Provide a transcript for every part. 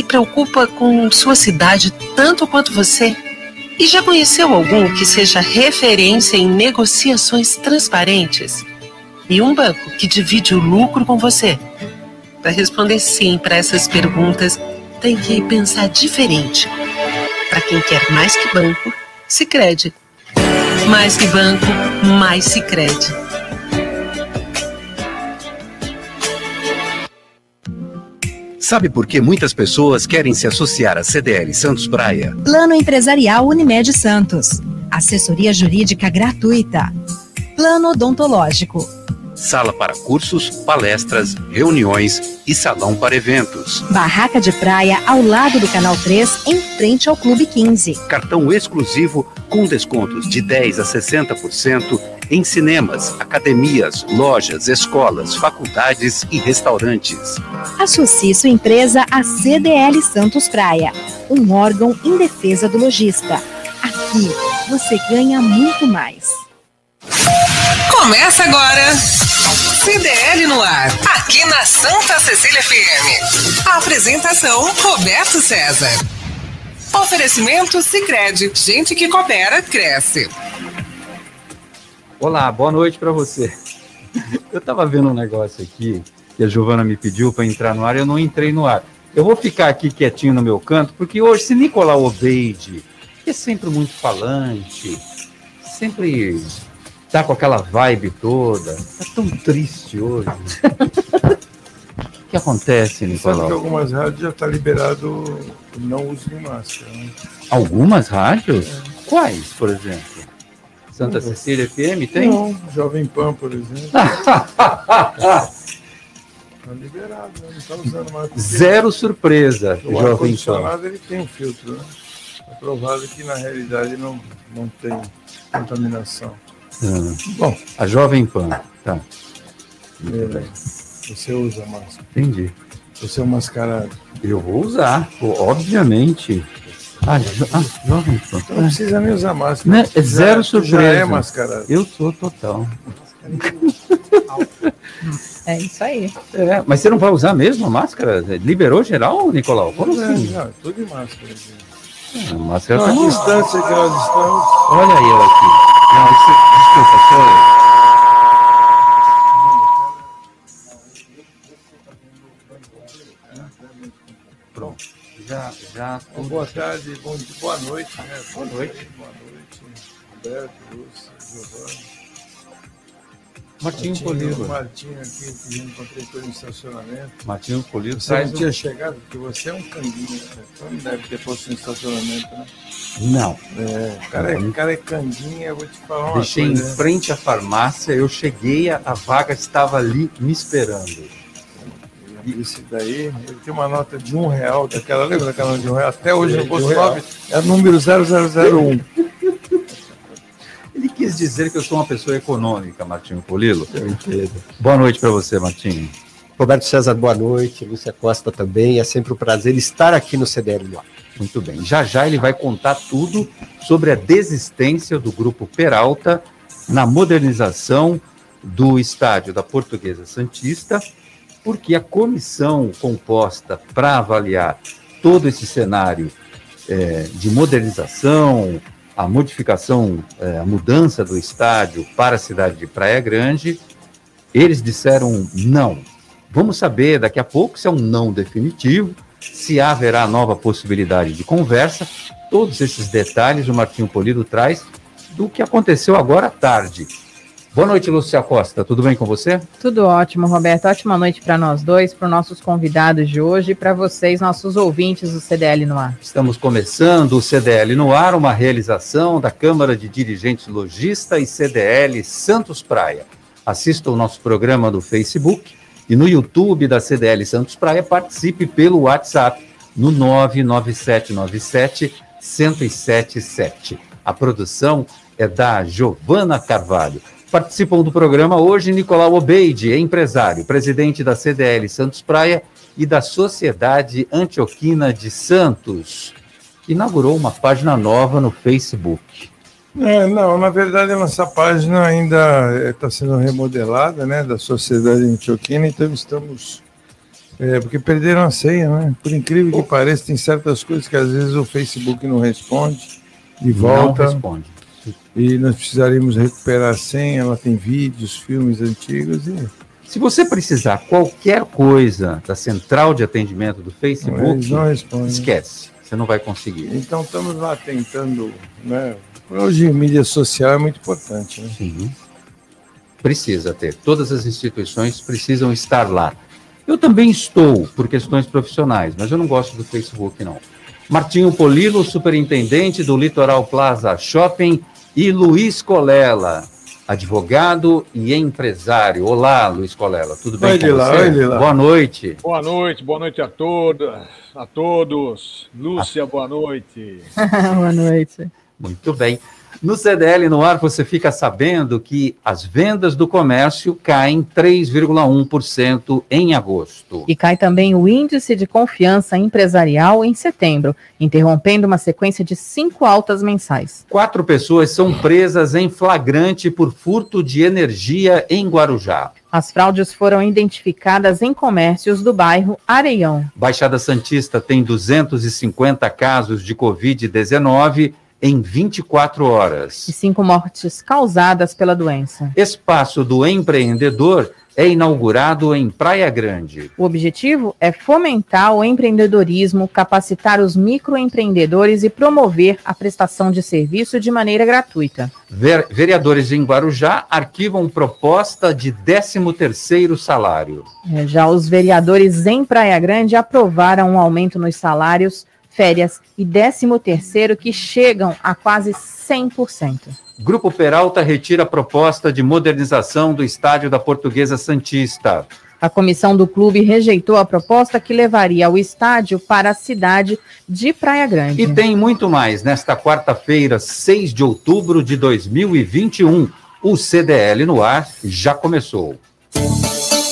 Se preocupa com sua cidade tanto quanto você? E já conheceu algum que seja referência em negociações transparentes? E um banco que divide o lucro com você? Para responder sim para essas perguntas, tem que pensar diferente. Para quem quer mais que banco, Sicredi. Mais que banco, mais Sicredi. Sabe por que muitas pessoas querem se associar à CDL Santos Praia? Plano Empresarial Unimed Santos. Assessoria Jurídica Gratuita. Plano Odontológico. Sala para cursos, palestras, reuniões e salão para eventos. Barraca de praia ao lado do Canal 3, em frente ao Clube 15. Cartão exclusivo com descontos de 10% a 60% em cinemas, academias, lojas, escolas, faculdades e restaurantes. Associe sua empresa à CDL Santos Praia, um órgão em defesa do lojista. Aqui você ganha muito mais. Começa agora CDL no ar, aqui na Santa Cecília FM. A apresentação, Roberto César. Oferecimento Sicredi. Gente que coopera, cresce. Olá, boa noite para você. Eu tava vendo um negócio aqui que a Giovanna me pediu para entrar no ar e eu não entrei no ar. Eu vou ficar aqui quietinho no meu canto, porque hoje se Nicolau Obeidi, que é sempre muito falante, sempre... tá com aquela vibe toda, tá tão triste hoje. O que acontece, Nicolau? Sabe que algumas rádios já tá liberado não usem máscara, né? Algumas rádios? É. Quais, por exemplo? Santa Cecília FM tem? Não, Jovem Pan, por exemplo. Tá liberado, né? Não tá usando máscara. Zero surpresa, o Jovem Pan. Ele tem um filtro, né? É provável que na realidade não tem contaminação. Bom, a Jovem Pan, tá. Você usa máscara. Entendi. Você é um mascarado. Eu vou usar, obviamente. Jovem Pan. Então não precisa nem usar máscara. Não, é zero surpresa. Já é mascarado. Eu sou total. É isso aí. É, mas você não vai usar mesmo a máscara? Liberou geral, Nicolau? Como assim? Não, estou de máscara. A máscara não, a distância que nós estamos. Olha eu aqui. Não, isso, desculpa, sou eu. Pronto. Já. Boa tarde, bom dia, boa noite, né? Boa noite. Roberto, Lúcia, Giovanna. Martinho Polillo. Martinho aqui pedindo para ter todo o estacionamento. Martinho Polillo. Você não tinha chegado, porque você é um canguinho, né? Então não deve ter posto no estacionamento, né? Não. O cara é canguinha, eu vou te falar uma coisa. Deixei em frente à farmácia, eu cheguei, a vaga estava ali me esperando. E isso daí, ele tem uma nota de R$1, lembra daquela nota de R$1? Até hoje no bolso sobe, é número 0001. Ele quis dizer que eu sou uma pessoa econômica, Martinho Polillo. Eu entendo. Boa noite para você, Martinho. Roberto César, boa noite. Lúcia Costa também. É sempre um prazer estar aqui no CDL no ar. Muito bem. Já ele vai contar tudo sobre a desistência do Grupo Peralta na modernização do estádio da Portuguesa Santista, porque a comissão composta para avaliar todo esse cenário de modernização, a modificação, a mudança do estádio para a cidade de Praia Grande, eles disseram não. Vamos saber daqui a pouco se é um não definitivo, se haverá nova possibilidade de conversa. Todos esses detalhes o Martinho Polillo traz do que aconteceu agora à tarde. Boa noite, Lúcia Costa. Tudo bem com você? Tudo ótimo, Roberto. Ótima noite para nós dois, para os nossos convidados de hoje e para vocês, nossos ouvintes do CDL no ar. Estamos começando o CDL no ar, uma realização da Câmara de Dirigentes Lojistas e CDL Santos Praia. Assista o nosso programa no Facebook. E no YouTube da CDL Santos Praia, participe pelo WhatsApp no 99797-1077. A produção é da Giovanna Carvalho. Participam do programa hoje Nicolau Obeidi, empresário, presidente da CDL Santos Praia e da Sociedade Antioquina de Santos. Inaugurou uma página nova no Facebook. Não, na verdade a nossa página ainda está sendo remodelada, né, da Sociedade Antioquina, então estamos É, porque perderam a senha, né? Por incrível que pareça, tem certas coisas que às vezes o Facebook não responde e volta. Não responde. E nós precisaríamos recuperar a senha, ela tem vídeos, filmes antigos. E... se você precisar qualquer coisa da central de atendimento do Facebook, não esquece, você não vai conseguir. Então estamos lá tentando, né? Hoje a mídia social é muito importante, né? Sim. Precisa ter. Todas as instituições precisam estar lá. Eu também estou, por questões profissionais, mas eu não gosto do Facebook, não. Martinho Polillo, superintendente do Litoral Plaza Shopping, e Luiz Colella, advogado e empresário. Olá, Luiz Colella, tudo bem com você? Boa noite. Boa noite a todos. Lúcia, boa noite. Boa noite. Muito bem. No CDL no ar, você fica sabendo que as vendas do comércio caem 3,1% em agosto. E cai também o índice de confiança empresarial em setembro, interrompendo uma sequência de 5 altas mensais. 4 pessoas são presas em flagrante por furto de energia em Guarujá. As fraudes foram identificadas em comércios do bairro Areião. Baixada Santista tem 250 casos de Covid-19 em 24 horas. E 5 mortes causadas pela doença. Espaço do Empreendedor é inaugurado em Praia Grande. O objetivo é fomentar o empreendedorismo, capacitar os microempreendedores e promover a prestação de serviço de maneira gratuita. Vereadores em Guarujá arquivam proposta de 13º salário. Já os vereadores em Praia Grande aprovaram um aumento nos salários, férias e 13º que chegam a quase 100%. Grupo Peralta retira a proposta de modernização do estádio da Portuguesa Santista. A comissão do clube rejeitou a proposta que levaria o estádio para a cidade de Praia Grande. E tem muito mais nesta quarta-feira, 6 de outubro de 2021. O CDL no ar já começou.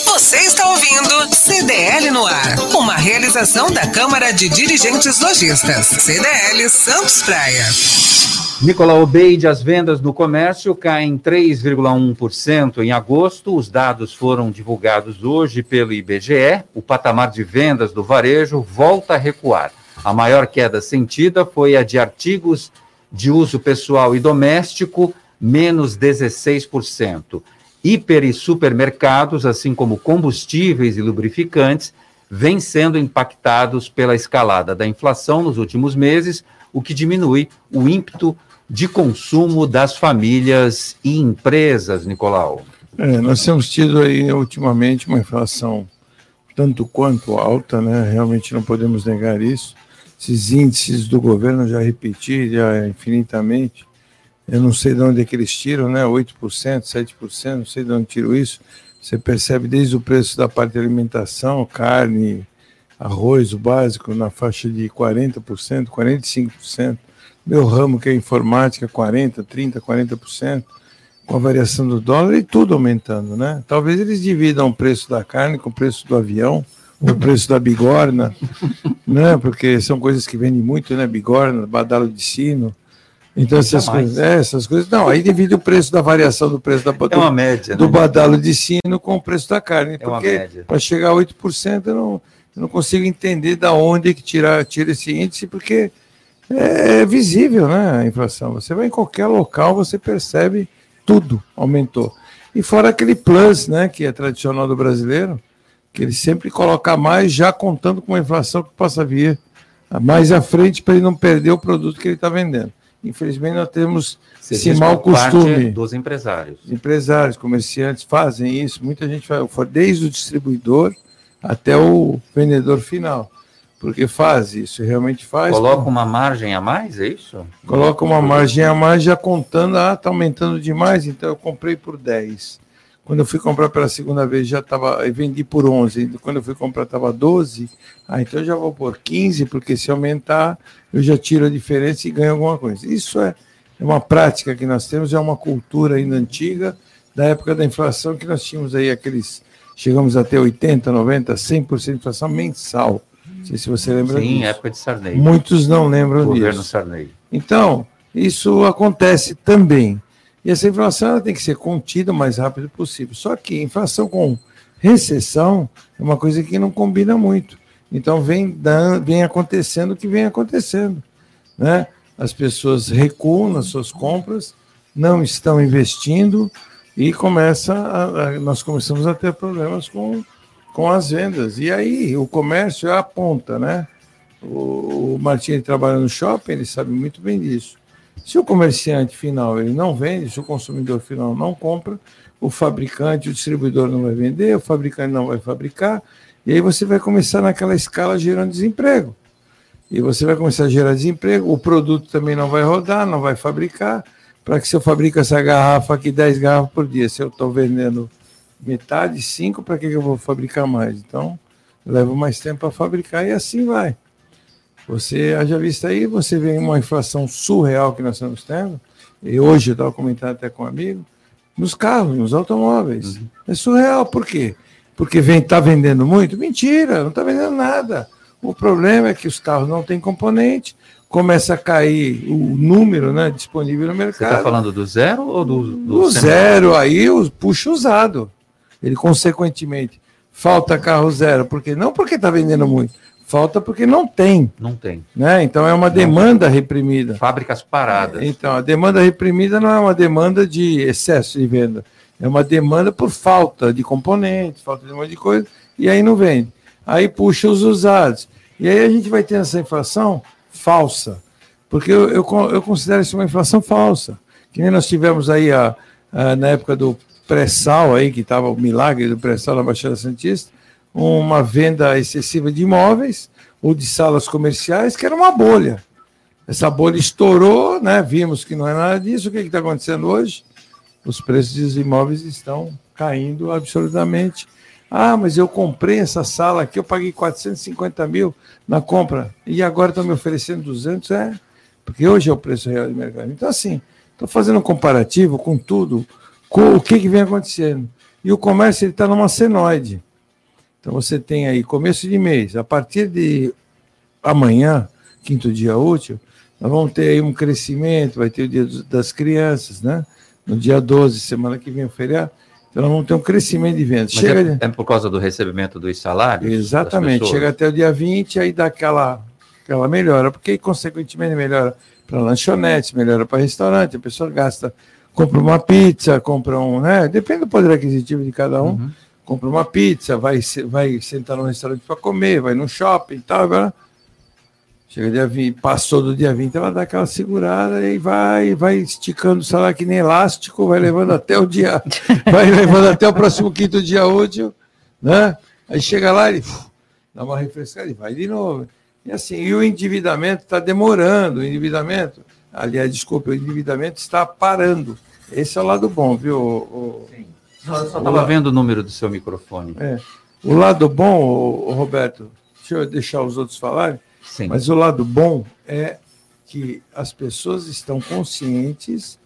Você está ouvindo CDL no ar, uma realização da Câmara de Dirigentes Lojistas, CDL Santos Praia. Nicolau Obeidi, as vendas no comércio caem 3,1% em agosto. Os dados foram divulgados hoje pelo IBGE. O patamar de vendas do varejo volta a recuar. A maior queda sentida foi a de artigos de uso pessoal e doméstico, menos 16%. Hiper e supermercados, assim como combustíveis e lubrificantes, vêm sendo impactados pela escalada da inflação nos últimos meses, o que diminui o ímpeto de consumo das famílias e empresas, Nicolau. Nós temos tido aí ultimamente uma inflação tanto quanto alta, né? Realmente não podemos negar isso. Esses índices do governo já repeti já infinitamente. Eu não sei de onde é que eles tiram, né? 8%, 7%, não sei de onde tiro isso. Você percebe desde o preço da parte de alimentação, carne, arroz, o básico, na faixa de 40%, 45%. Meu ramo, que é informática, 40%, 30%, 40%. Com a variação do dólar e tudo aumentando, né? Talvez eles dividam o preço da carne com o preço do avião, o preço da bigorna, né? Porque são coisas que vendem muito, né? Bigorna, badalo de sino. Então essas coisas... Não, aí divide o preço da variação do preço da uma média, do badalo de sino com o preço da carne. Porque para chegar a 8% eu não consigo entender de onde que tira esse índice, porque é visível, né, a inflação. Você vai em qualquer local, você percebe tudo aumentou. E fora aquele plus, né, que é tradicional do brasileiro, que ele sempre coloca mais já contando com uma inflação que possa vir mais à frente para ele não perder o produto que ele está vendendo. Infelizmente, nós temos esse mau costume dos empresários. Empresários, comerciantes fazem isso. Muita gente faz, desde o distribuidor até o vendedor final, porque faz isso, realmente faz. Coloca uma margem a mais, é isso? Coloca uma margem a mais já contando, está aumentando demais, então eu comprei por 10. Quando eu fui comprar pela segunda vez, já estava, eu vendi por 11. Quando eu fui comprar, estava 12. Então eu já vou por 15, porque se aumentar, eu já tiro a diferença e ganho alguma coisa. Isso é uma prática que nós temos, é uma cultura ainda antiga, da época da inflação, que nós tínhamos aí aqueles... Chegamos até 80%, 90%, 100% de inflação mensal. Não sei se você lembra disso. Sim, época de Sarney. Muitos não lembram disso. Governo Sarney. Então, isso acontece também. E essa inflação ela tem que ser contida o mais rápido possível. Só que inflação com recessão é uma coisa que não combina muito. Então vem acontecendo o que vem acontecendo, né? As pessoas recuam nas suas compras, não estão investindo e nós começamos a ter problemas com as vendas. E aí o comércio é a ponta, né? O Martinho trabalha no shopping, ele sabe muito bem disso. Se o comerciante final ele não vende, se o consumidor final não compra, o fabricante, o distribuidor não vai vender, o fabricante não vai fabricar, e aí você vai começar naquela escala gerando desemprego. E você vai começar a gerar desemprego, o produto também não vai rodar, não vai fabricar. Para que se eu fabrico essa garrafa aqui, 10 garrafas por dia, se eu estou vendendo metade, 5, para que eu vou fabricar mais? Então, leva mais tempo para fabricar e assim vai. Você, haja vista aí, você vê uma inflação surreal que nós estamos tendo, e hoje eu estava comentando até com um amigo, nos carros, nos automóveis. Uhum. É surreal, por quê? Porque está vendendo muito? Mentira, não está vendendo nada. O problema é que os carros não têm componente, começa a cair o número, né, disponível no mercado. Você está falando do zero ou do zero, aí puxa usado. Ele, consequentemente, falta carro zero, porque não porque está vendendo muito, falta porque não tem. Não tem. Né? Então, é uma demanda reprimida. Fábricas paradas. Então, a demanda reprimida não é uma demanda de excesso de venda, é uma demanda por falta de componentes, falta de um monte de coisa, e aí não vende. Aí puxa os usados. E aí a gente vai ter essa inflação falsa, porque eu considero isso uma inflação falsa. Que nem nós tivemos aí na época do pré-sal, aí, que estava o milagre do pré-sal na Baixada Santista, uma venda excessiva de imóveis ou de salas comerciais, que era uma bolha. Essa bolha estourou, né? Vimos que não é nada disso. O que está acontecendo hoje? Os preços dos imóveis estão caindo absolutamente. Ah, mas eu comprei essa sala aqui, eu paguei 450 mil na compra e agora estão me oferecendo 200, porque hoje é o preço real de mercado. Então, assim, estou fazendo um comparativo com tudo, com o que vem acontecendo. E o comércio está numa senoide. Então, você tem aí começo de mês, a partir de amanhã, quinto dia útil, nós vamos ter aí um crescimento, vai ter o dia das crianças, né? No dia 12, semana que vem, o feriado. Então, nós vamos ter um crescimento de vendas. Chega... É por causa do recebimento dos salários? Exatamente. Chega até o dia 20, aí dá aquela melhora, porque, consequentemente, melhora para lanchonete, melhora para restaurante, a pessoa compra uma pizza, né? Depende do poder aquisitivo de cada um, uhum. Compra uma pizza, vai sentar num restaurante para comer, vai no shopping e tal, agora... Chega dia 20, passou do dia 20, ela dá aquela segurada e vai esticando o salário que nem elástico, vai levando até o dia, vai levando até o próximo quinto dia útil, né? Aí chega lá, ele dá uma refrescada e vai de novo. E assim, e o endividamento está demorando, o endividamento está parando. Esse é o lado bom, viu? Sim. Eu só estava vendo o número do seu microfone. É. O lado bom, Roberto, deixa eu deixar os outros falarem. Sim. Mas o lado bom é que as pessoas estão conscientes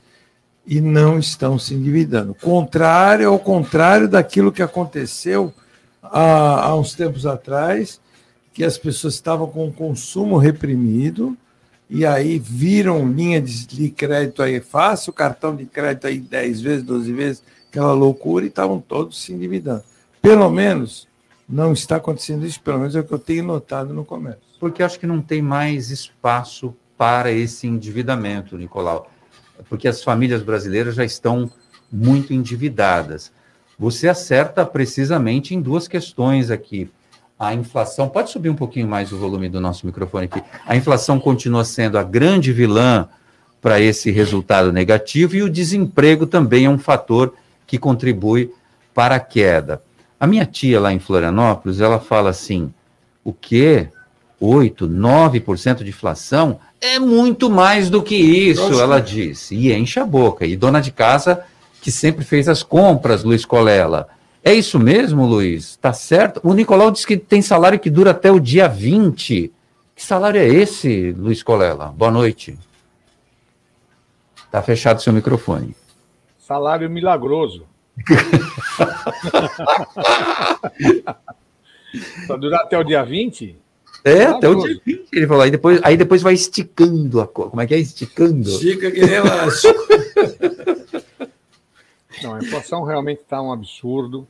e não estão se endividando. Contrário ao contrário daquilo que aconteceu há uns tempos atrás, que as pessoas estavam com o consumo reprimido e aí viram linha de crédito aí fácil, cartão de crédito aí 10 vezes, 12 vezes, aquela loucura, e estavam todos se endividando. Pelo menos não está acontecendo isso, pelo menos é o que eu tenho notado no comércio. Porque acho que não tem mais espaço para esse endividamento, Nicolau, porque as famílias brasileiras já estão muito endividadas. Você acerta precisamente em duas questões aqui. A inflação, pode subir um pouquinho mais o volume do nosso microfone aqui, a inflação continua sendo a grande vilã para esse resultado negativo, e o desemprego também é um fator que contribui para a queda. A minha tia lá em Florianópolis, ela fala assim, o quê? 8%, 9% de inflação é muito mais do que isso, nossa, ela disse. E enche a boca. E dona de casa que sempre fez as compras, Luiz Colella. É isso mesmo, Luiz? Tá certo? O Nicolau disse que tem salário que dura até o dia 20. Que salário é esse, Luiz Colella? Boa noite. Tá fechado o seu microfone. Salário milagroso. Pra durar até o dia 20? É, até o dia 20, ele falou. Aí depois vai esticando a coisa. Como é que é esticando? Estica que relaxa. Não, a inflação realmente está um absurdo.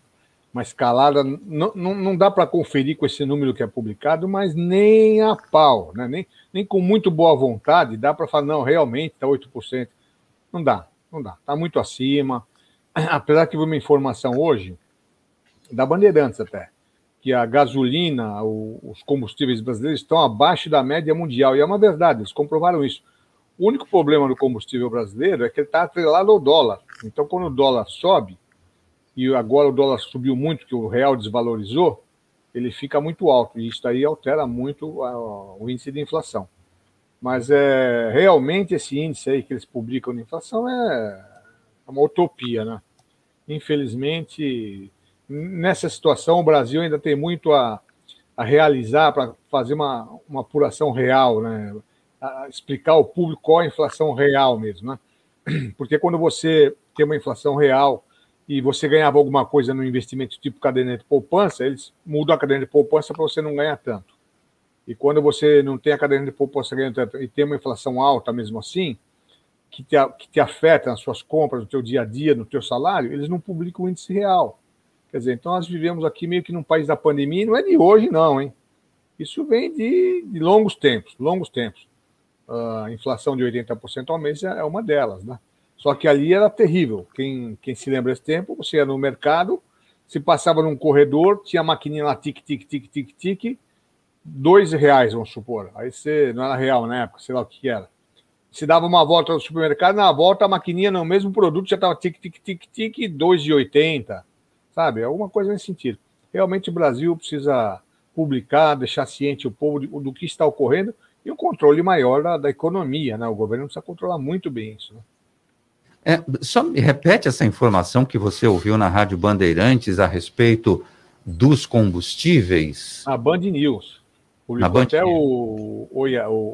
uma escalada, não dá para conferir com esse número que é publicado, mas nem a pau, né? nem com muito boa vontade dá para falar, não, realmente está 8%. Não dá, está muito acima. Apesar que eu vi uma informação hoje, da Bandeirantes até, que a gasolina, os combustíveis brasileiros estão abaixo da média mundial, e é uma verdade, eles comprovaram isso. O único problema do combustível brasileiro é que ele está atrelado ao dólar. Então, quando o dólar sobe, e agora o dólar subiu muito, porque o real desvalorizou, ele fica muito alto, e isso aí altera muito o índice de inflação. Mas realmente esse índice aí que eles publicam de inflação é uma utopia, né? Infelizmente, nessa situação, o Brasil ainda tem muito a realizar para fazer uma apuração real, né? Explicar ao público qual é a inflação real mesmo, né? Porque quando você tem uma inflação real e você ganhava alguma coisa no investimento tipo caderneta de poupança, eles mudam a caderneta de poupança para você não ganhar tanto. E quando você não tem a caderneta de poupança ganhando tanto e tem uma inflação alta mesmo assim, que te afeta nas suas compras, no teu dia a dia, no teu salário, eles não publicam o índice real. Quer dizer, então nós vivemos aqui meio que num país da pandemia, e não é de hoje não, hein? Isso vem de longos tempos. A inflação de 80% ao mês é uma delas, né? Só que ali era terrível. Quem se lembra desse tempo, você ia no mercado, se passava num corredor, tinha a maquininha lá, tic, tic, tic, tic, tic, R$2, vamos supor. Aí você, não era real na época, sei lá o que era. Você dava uma volta no supermercado, na volta a maquininha, no mesmo produto, já estava tic, tic, tic, tic, R$2,80, sabe? Alguma coisa nesse sentido. Realmente o Brasil precisa publicar, deixar ciente o povo do que está ocorrendo e um controle maior da economia, né? O governo precisa controlar muito bem isso, né? Só me repete essa informação que você ouviu na Rádio Bandeirantes a respeito dos combustíveis. A Band News. Até Band News.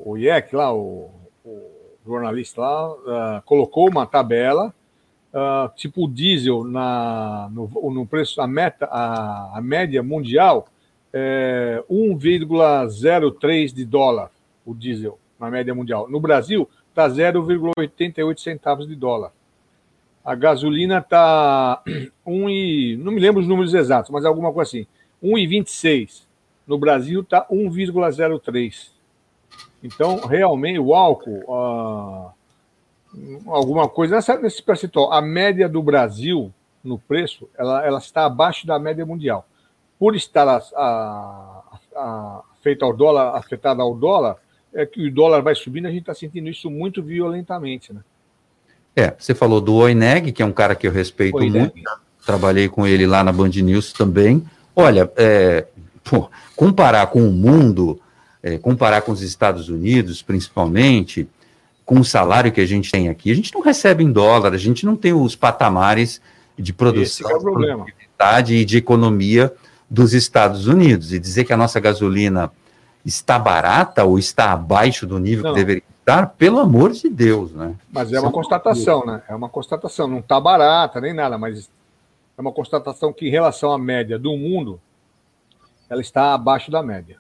O IEC, lá, o jornalista lá, colocou uma tabela, tipo o diesel no preço, a média mundial é 1,03 de dólar, o diesel, na média mundial. No Brasil, está 0,88 centavos de dólar. A gasolina está não me lembro os números exatos, mas alguma coisa assim, 1,26. No Brasil está 1,03. Então, realmente, o álcool, alguma coisa nesse percentual. A média do Brasil no preço, ela está abaixo da média mundial. Por estar afetada ao dólar, é que o dólar vai subindo, a gente está sentindo isso muito violentamente, né? Você falou do Oineg, que é um cara que eu respeito muito, trabalhei com ele lá na Band News também. Olha, comparar com o mundo, comparar com os Estados Unidos, principalmente, com o salário que a gente tem aqui, a gente não recebe em dólar, a gente não tem os patamares de produção, de produtividade e de economia dos Estados Unidos. E dizer que a nossa gasolina está barata ou está abaixo do nível que deveria estar, pelo amor de Deus, né? Mas é uma constatação, né? É uma constatação, não está barata nem nada, mas é uma constatação que em relação à média do mundo, ela está abaixo da média.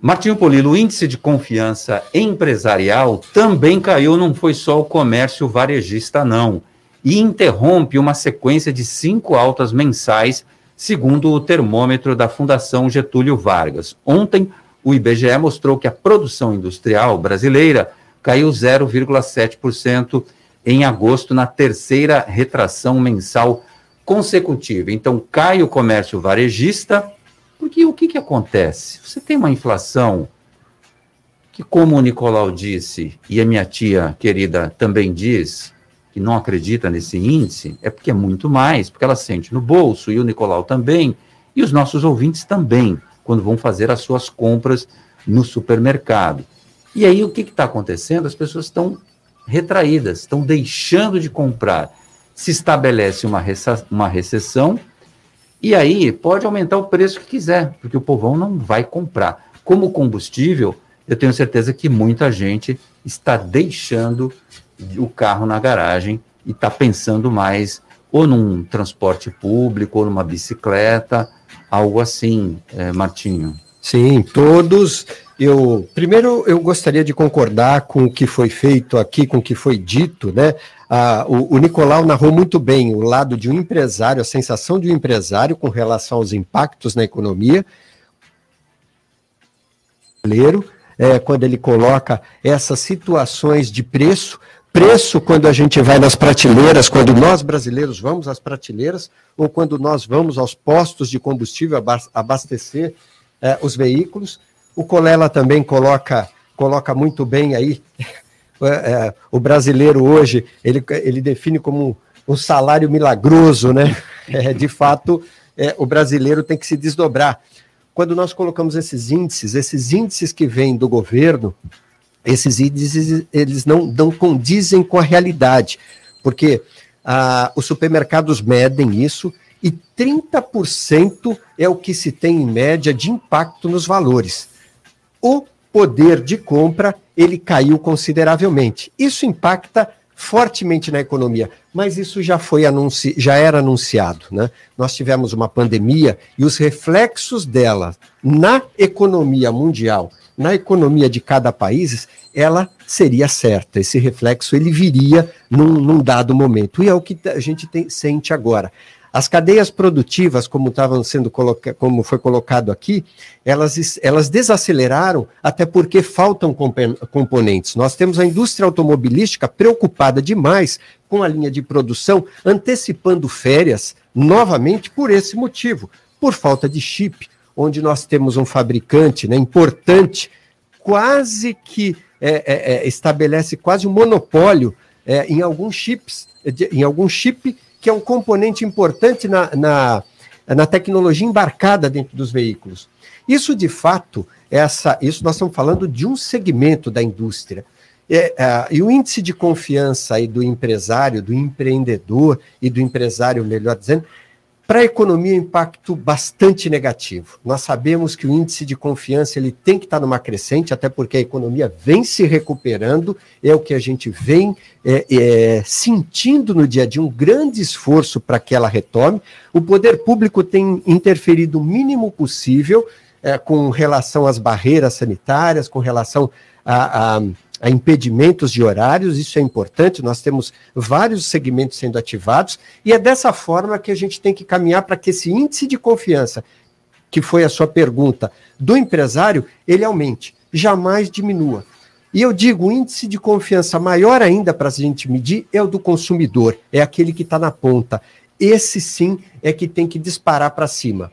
Martinho Polillo, o índice de confiança empresarial também caiu, não foi só o comércio varejista, não, e interrompe uma sequência de 5 altas mensais, segundo o termômetro da Fundação Getúlio Vargas. Ontem, o IBGE mostrou que a produção industrial brasileira caiu 0,7% em agosto, na terceira retração mensal consecutiva. Então, cai o comércio varejista, porque o que acontece? Você tem uma inflação que, como o Nicolau disse, e a minha tia querida também diz, que não acredita nesse índice, é porque é muito mais, porque ela sente no bolso, e o Nicolau também, e os nossos ouvintes também, quando vão fazer as suas compras no supermercado. E aí, o que está acontecendo? As pessoas estão retraídas, estão deixando de comprar. Se estabelece uma recessão, e aí pode aumentar o preço que quiser, porque o povão não vai comprar. Como combustível, eu tenho certeza que muita gente está deixando o carro na garagem e está pensando mais ou num transporte público, ou numa bicicleta, algo assim, Martinho. Sim, todos. Primeiro, eu gostaria de concordar com o que foi feito aqui, com o que foi dito, né? O Nicolau narrou muito bem o lado de um empresário, a sensação de um empresário com relação aos impactos na economia. Quando ele coloca essas situações de preço quando a gente vai nas prateleiras, quando nós brasileiros vamos às prateleiras, ou quando nós vamos aos postos de combustível abastecer os veículos. O Colella também coloca muito bem aí, o brasileiro hoje, ele define como um salário milagroso, né? De fato, o brasileiro tem que se desdobrar. Quando nós colocamos esses índices que vêm do governo, esses índices, eles não condizem com a realidade, porque os supermercados medem isso e 30% é o que se tem em média de impacto nos valores. O poder de compra, ele caiu consideravelmente. Isso impacta fortemente na economia, mas isso já era anunciado, né? Nós tivemos uma pandemia e os reflexos dela na economia mundial, na economia de cada país, ela seria certa. Esse reflexo, ele viria num dado momento, e é o que a gente sente agora. As cadeias produtivas, como foi colocado aqui, elas desaceleraram, até porque faltam componentes. Nós temos a indústria automobilística preocupada demais com a linha de produção, antecipando férias novamente por esse motivo, por falta de chip, onde nós temos um fabricante, né, importante, quase que estabelece quase um monopólio em algum chip, que é um componente importante na tecnologia embarcada dentro dos veículos. Isso, de fato, isso nós estamos falando de um segmento da indústria. E o índice de confiança aí do empresário, do empreendedor e do empresário, melhor dizendo, para a economia é um impacto bastante negativo. Nós sabemos que o índice de confiança ele tem que estar numa crescente, até porque a economia vem se recuperando, é o que a gente vem sentindo no dia a dia, um grande esforço para que ela retome. O poder público tem interferido o mínimo possível com relação às barreiras sanitárias, com relação a impedimentos de horários, isso é importante, nós temos vários segmentos sendo ativados, e é dessa forma que a gente tem que caminhar para que esse índice de confiança, que foi a sua pergunta, do empresário, ele aumente, jamais diminua. E eu digo, o índice de confiança maior ainda para a gente medir é o do consumidor, é aquele que está na ponta. Esse sim é que tem que disparar para cima.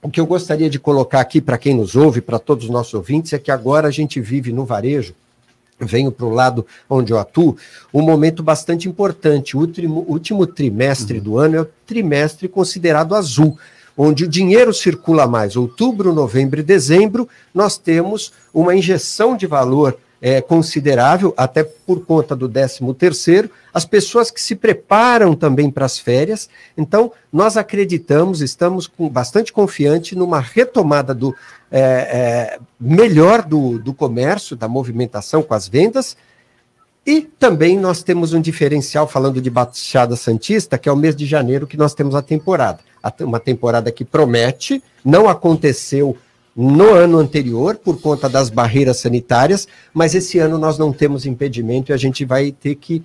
O que eu gostaria de colocar aqui para quem nos ouve, para todos os nossos ouvintes, é que agora a gente vive no varejo, venho para o lado onde eu atuo, um momento bastante importante. O último trimestre do ano é o trimestre considerado azul, onde o dinheiro circula mais. Outubro, novembro e dezembro, nós temos uma injeção de valor considerável, até por conta do 13º, as pessoas que se preparam também para as férias. Então, nós acreditamos, estamos bastante confiantes numa retomada melhor do comércio, da movimentação com as vendas, e também nós temos um diferencial, falando de Baixada Santista, que é o mês de janeiro que nós temos a temporada. Uma temporada que promete, não aconteceu no ano anterior, por conta das barreiras sanitárias, mas esse ano nós não temos impedimento e a gente vai ter que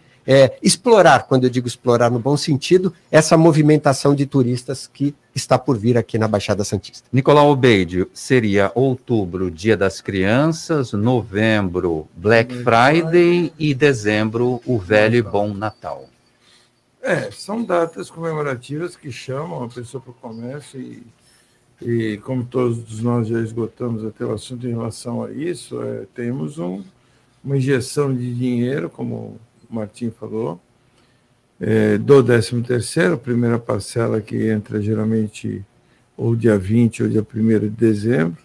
explorar, quando eu digo explorar no bom sentido, essa movimentação de turistas que está por vir aqui na Baixada Santista. Nicolau Obeidi, seria outubro, Dia das Crianças, novembro, Black Friday e dezembro, o velho e bom Natal. São datas comemorativas que chamam a pessoa para o comércio e como todos nós já esgotamos até o assunto em relação a isso, temos uma injeção de dinheiro, como o Martim falou, do 13º, primeira parcela que entra geralmente ou dia 20 ou dia 1º de dezembro,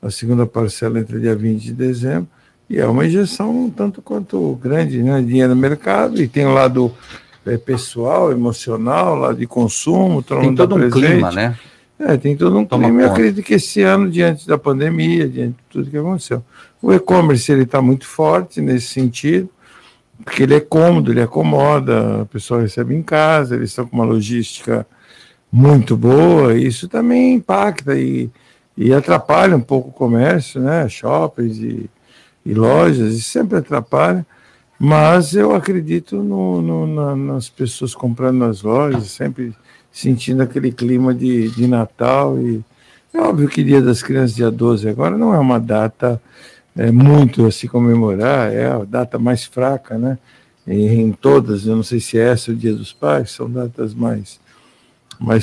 a segunda parcela entra dia 20 de dezembro, e é uma injeção tanto quanto grande, né? Dinheiro no mercado, e tem o lado pessoal, emocional, lado de consumo, tem todo um clima, né? Tem todo um clima. Eu acredito que esse ano, diante da pandemia, diante de tudo que aconteceu, o e-commerce está muito forte nesse sentido, porque ele é cômodo, ele acomoda, a pessoa recebe em casa, eles estão com uma logística muito boa, e isso também impacta e atrapalha um pouco o comércio, né? Shoppings e lojas, isso sempre atrapalha, Mas eu acredito nas pessoas comprando nas lojas, sempre sentindo aquele clima de Natal. E é óbvio que Dia das Crianças, dia 12, agora não é uma data muito a se comemorar, é a data mais fraca, né? Em todas, eu não sei se essa é o Dia dos Pais, são datas mais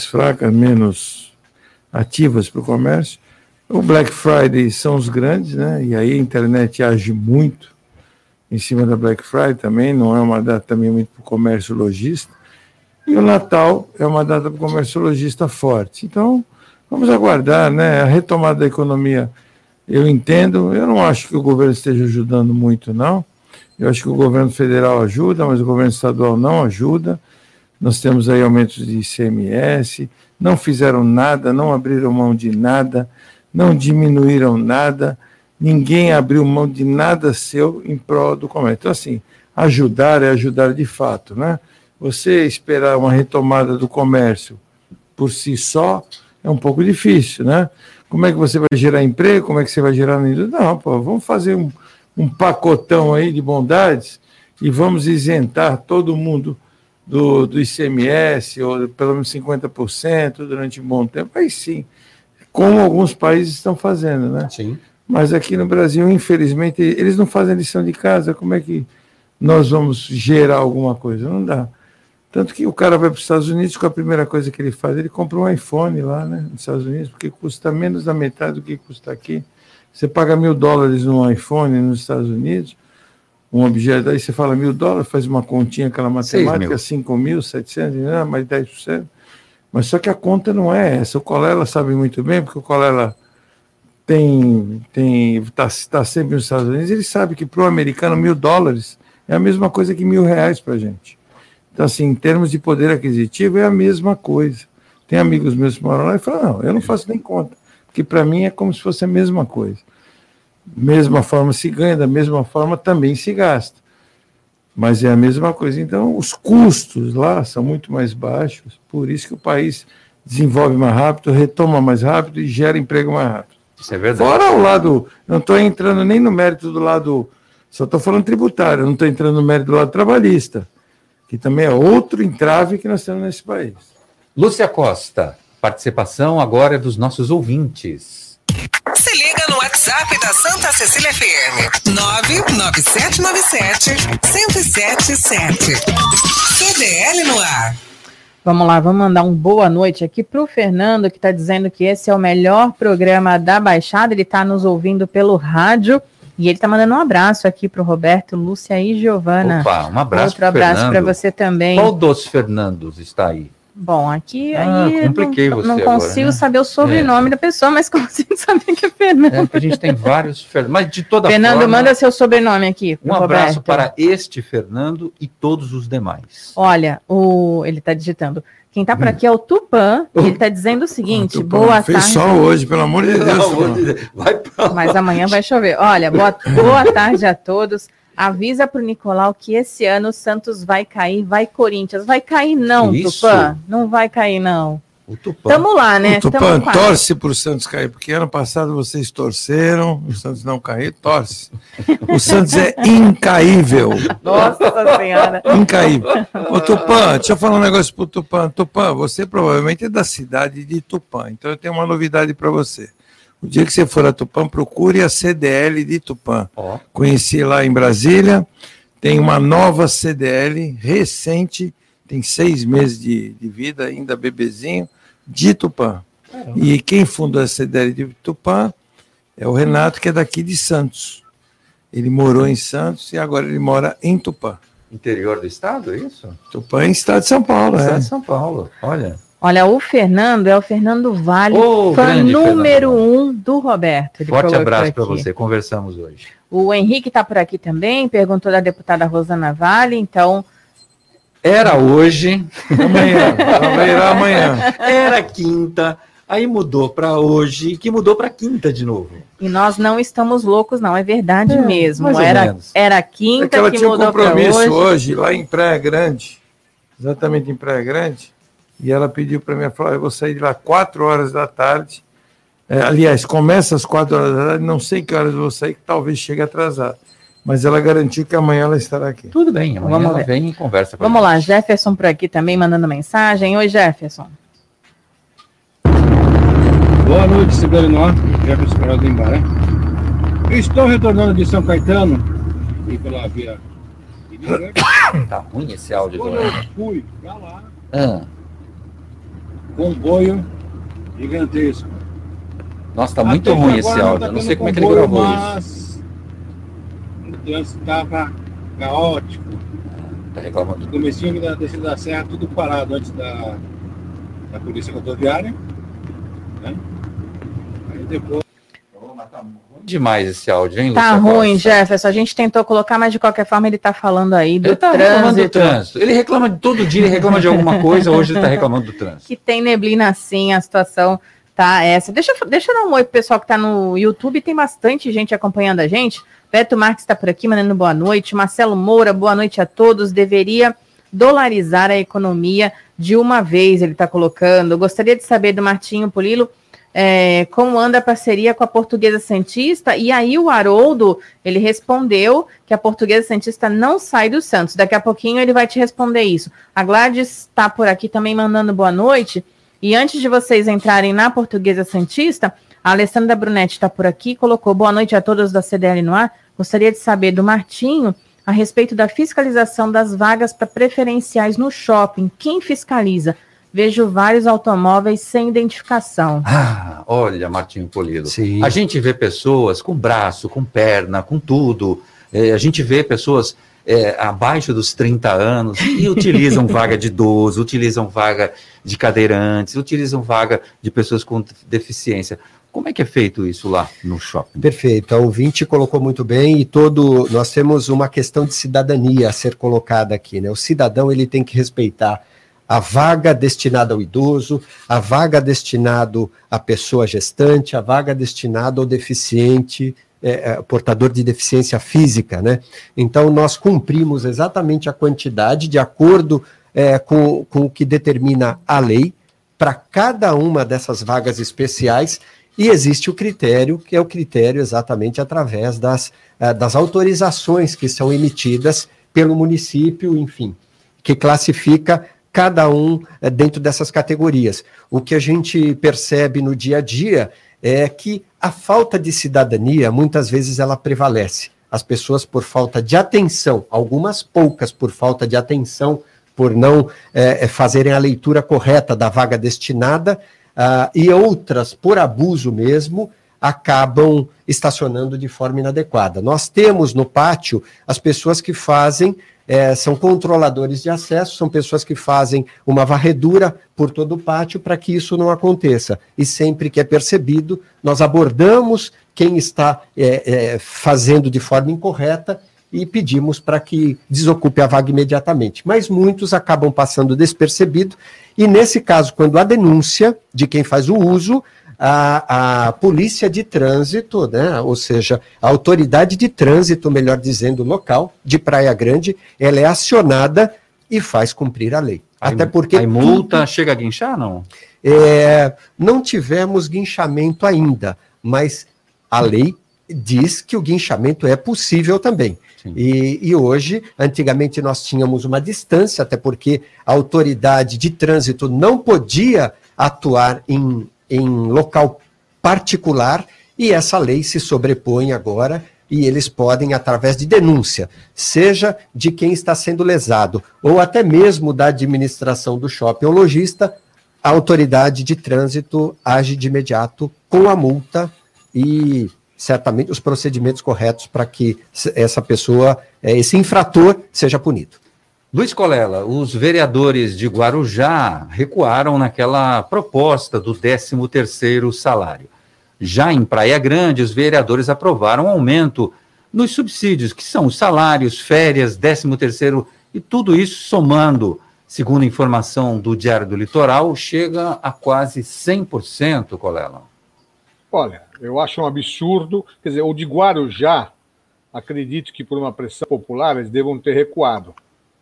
fracas, menos ativas para o comércio. O Black Friday são os grandes, né? E aí a internet age muito em cima da Black Friday também, não é uma data também muito para o comércio lojista. E o Natal é uma data para o comércio lojista forte. Então, vamos aguardar, né? A retomada da economia, eu entendo, eu não acho que o governo esteja ajudando muito, não. Eu acho que o governo federal ajuda, mas o governo estadual não ajuda. Nós temos aí aumentos de ICMS, não fizeram nada, não abriram mão de nada, não diminuíram nada, ninguém abriu mão de nada seu em prol do comércio. Então, assim, ajudar é ajudar de fato, né? Você esperar uma retomada do comércio por si só é um pouco difícil, né? Como é que você vai gerar emprego? Como é que você vai gerar... Não, pô, vamos fazer um pacotão aí de bondades e vamos isentar todo mundo do ICMS, ou pelo menos 50% durante um bom tempo. Aí sim, como alguns países estão fazendo, né? Sim. Mas aqui no Brasil, infelizmente, eles não fazem lição de casa. Como é que nós vamos gerar alguma coisa? Não dá. Tanto que o cara vai para os Estados Unidos, com a primeira coisa que ele faz, ele compra um iPhone lá, né, nos Estados Unidos, porque custa menos da metade do que custa aqui. Você paga $1.000 num iPhone nos Estados Unidos, um objeto, aí você fala $1.000, faz uma continha, aquela matemática, 5.700, né, mais 10%. Mas só que a conta não é essa. O Colella sabe muito bem, porque o Colella tá sempre nos Estados Unidos, ele sabe que para o americano $1.000 é a mesma coisa que R$1.000 para a gente. Então, assim, em termos de poder aquisitivo, é a mesma coisa. Tem amigos meus que moram lá e falam, não, eu não faço nem conta, porque para mim é como se fosse a mesma coisa. Mesma forma se ganha, da mesma forma também se gasta. Mas é a mesma coisa. Então, os custos lá são muito mais baixos, por isso que o país desenvolve mais rápido, retoma mais rápido e gera emprego mais rápido. Isso é verdade. Fora o lado... Não estou entrando nem no mérito do lado... Só estou falando tributário, não estou entrando no mérito do lado trabalhista, que também é outro entrave que nós temos nesse país. Lúcia Costa, participação agora é dos nossos ouvintes. Se liga no WhatsApp da Santa Cecília FM, 99797-1077. CDL no ar. Vamos lá, vamos mandar um boa noite aqui para o Fernando, que está dizendo que esse é o melhor programa da Baixada, ele está nos ouvindo pelo rádio. E ele está mandando um abraço aqui para o Roberto, Lúcia e Giovanna. Opa, um abraço para o Fernando. Outro abraço para você também. Qual dos Fernandos está aí? Bom, aqui aí compliquei você não consigo agora, né? Saber o sobrenome da pessoa, mas consigo saber que é Fernando. É, porque a gente tem vários Fernandos, mas de toda forma... Fernando, manda seu sobrenome aqui. Um abraço Roberto. Para este Fernando e todos os demais. Olha, ele está digitando... Quem está por aqui é o Tupã, ele está dizendo o seguinte, Tupã, boa tarde... Fez sol hoje, pelo amor de Deus. Vai pra lá. Mas amanhã vai chover. Olha, boa tarde a todos. Avisa para o Nicolau que esse ano o Santos vai cair, vai Corinthians. Vai cair não, isso. Tupã. Não vai cair não. O Tupã. Tamo lá, né? O Tupã torce para o Santos cair, porque ano passado vocês torceram, o Santos não caiu, torce. O Santos é incaível. Nossa Senhora. Incaível. Ô Tupã, deixa eu falar um negócio pro Tupã. Tupã, você provavelmente é da cidade de Tupã, então eu tenho uma novidade para você. O dia que você for a Tupã, procure a CDL de Tupã. Oh. Conheci lá em Brasília, tem uma nova CDL recente, tem 6 meses de vida, ainda bebezinho, de Tupã. Caramba. E quem fundou a CDL de Tupã é o Renato, que é daqui de Santos. Ele morou em Santos e agora ele mora em Tupã. Interior do estado, é isso? Tupã em estado de São Paulo, Estado de São Paulo, olha. Olha, o Fernando é o Fernando Vale, fã número 1 do Roberto. Ele Forte abraço para você, conversamos hoje. O Henrique está por aqui também, perguntou da deputada Rosana Vale, então... Era hoje, amanhã, era quinta, aí mudou para hoje, que mudou para quinta de novo. E nós não estamos loucos não, é verdade mesmo, era quinta que mudou para hoje. Ela tinha um compromisso hoje, lá em Praia Grande, exatamente em Praia Grande, e ela pediu para mim, falou, eu vou sair de lá 4 horas da tarde, começa às 4 horas da tarde, não sei que horas eu vou sair, que talvez chegue atrasado. mas ela garantiu que amanhã ela estará aqui. Tudo bem, amanhã vamos ela vem e conversa com a gente. Vamos lá, Jefferson por aqui também mandando mensagem. Oi, Jefferson. Boa noite, Cidade Norte, Jefferson Carvalho do Imbaré. Eu estou retornando de São Caetano e pela via... Tá ruim esse áudio. Quando eu fui pra lá, comboio gigantesco. Nossa, tá muito ruim esse áudio, eu não sei como é que ele gravou isso. O trânsito estava caótico. Tá reclamando. Comecinho da descida da serra, tudo parado antes da polícia rodoviária, né? Aí depois... demais esse áudio, hein, Lúcia? Tá ruim, Costa. Jefferson, a gente tentou colocar, mas de qualquer forma ele tá falando aí do trânsito. Ele reclama de todo dia, ele reclama de alguma coisa, hoje ele tá reclamando do trânsito. Que tem neblina sim, a situação tá essa. Deixa eu dar um oi pro pessoal que tá no YouTube, tem bastante gente acompanhando a gente. Beto Marques tá por aqui, mandando boa noite. Marcelo Moura, boa noite a todos. Deveria dolarizar a economia de uma vez, ele tá colocando. Gostaria de saber do Martinho Polillo, como anda a parceria com a Portuguesa Santista, e aí o Haroldo, ele respondeu que a Portuguesa Santista não sai do Santos, daqui a pouquinho ele vai te responder isso. A Gladys está por aqui também mandando boa noite, e antes de vocês entrarem na Portuguesa Santista, a Alessandra Brunetti está por aqui, colocou boa noite a todos da CDL no ar, gostaria de saber do Martinho a respeito da fiscalização das vagas para preferenciais no shopping, quem fiscaliza? Vejo vários automóveis sem identificação. Ah, olha, Martinho Polillo. Sim. A gente vê pessoas com braço, com perna, com tudo. A gente vê pessoas abaixo dos 30 anos e utilizam vaga de idoso, utilizam vaga de cadeirantes, utilizam vaga de pessoas com deficiência. Como é que é feito isso lá no shopping? Perfeito, a ouvinte colocou muito bem, e nós temos uma questão de cidadania a ser colocada aqui, né? O cidadão, ele tem que respeitar a vaga destinada ao idoso, a vaga destinada à pessoa gestante, a vaga destinada ao deficiente, portador de deficiência física, né? Então, nós cumprimos exatamente a quantidade de acordo com o que determina a lei para cada uma dessas vagas especiais, e existe o critério, que é o critério exatamente através das autorizações que são emitidas pelo município, enfim, que classifica cada um dentro dessas categorias. O que a gente percebe no dia a dia é que a falta de cidadania, muitas vezes, ela prevalece. As pessoas, por falta de atenção, algumas poucas por falta de atenção, por não fazerem a leitura correta da vaga destinada, e outras, por abuso mesmo, acabam estacionando de forma inadequada. Nós temos no pátio as pessoas que fazem, são controladores de acesso, são pessoas que fazem uma varredura por todo o pátio para que isso não aconteça. E sempre que é percebido, nós abordamos quem está fazendo de forma incorreta e pedimos para que desocupe a vaga imediatamente. Mas muitos acabam passando despercebido, e nesse caso, quando há denúncia de quem faz o uso, a polícia de trânsito, né, ou seja, a autoridade de trânsito, melhor dizendo, local de Praia Grande, ela é acionada e faz cumprir a lei. Até porque... A multa chega a guinchar, não? Não tivemos guinchamento ainda, mas a lei diz que o guinchamento é possível também. E hoje, antigamente nós tínhamos uma distância, até porque a autoridade de trânsito não podia atuar em local particular, e essa lei se sobrepõe agora, e eles podem, através de denúncia, seja de quem está sendo lesado, ou até mesmo da administração do shopping ou lojista, a autoridade de trânsito age de imediato com a multa e, certamente, os procedimentos corretos para que essa pessoa, esse infrator, seja punido. Luiz Colella, os vereadores de Guarujá recuaram naquela proposta do 13º salário. Já em Praia Grande, os vereadores aprovaram um aumento nos subsídios, que são os salários, férias, 13º, e tudo isso somando, segundo a informação do Diário do Litoral, chega a quase 100%, Colella. Olha, eu acho um absurdo, quer dizer, o de Guarujá, acredito que por uma pressão popular eles devam ter recuado,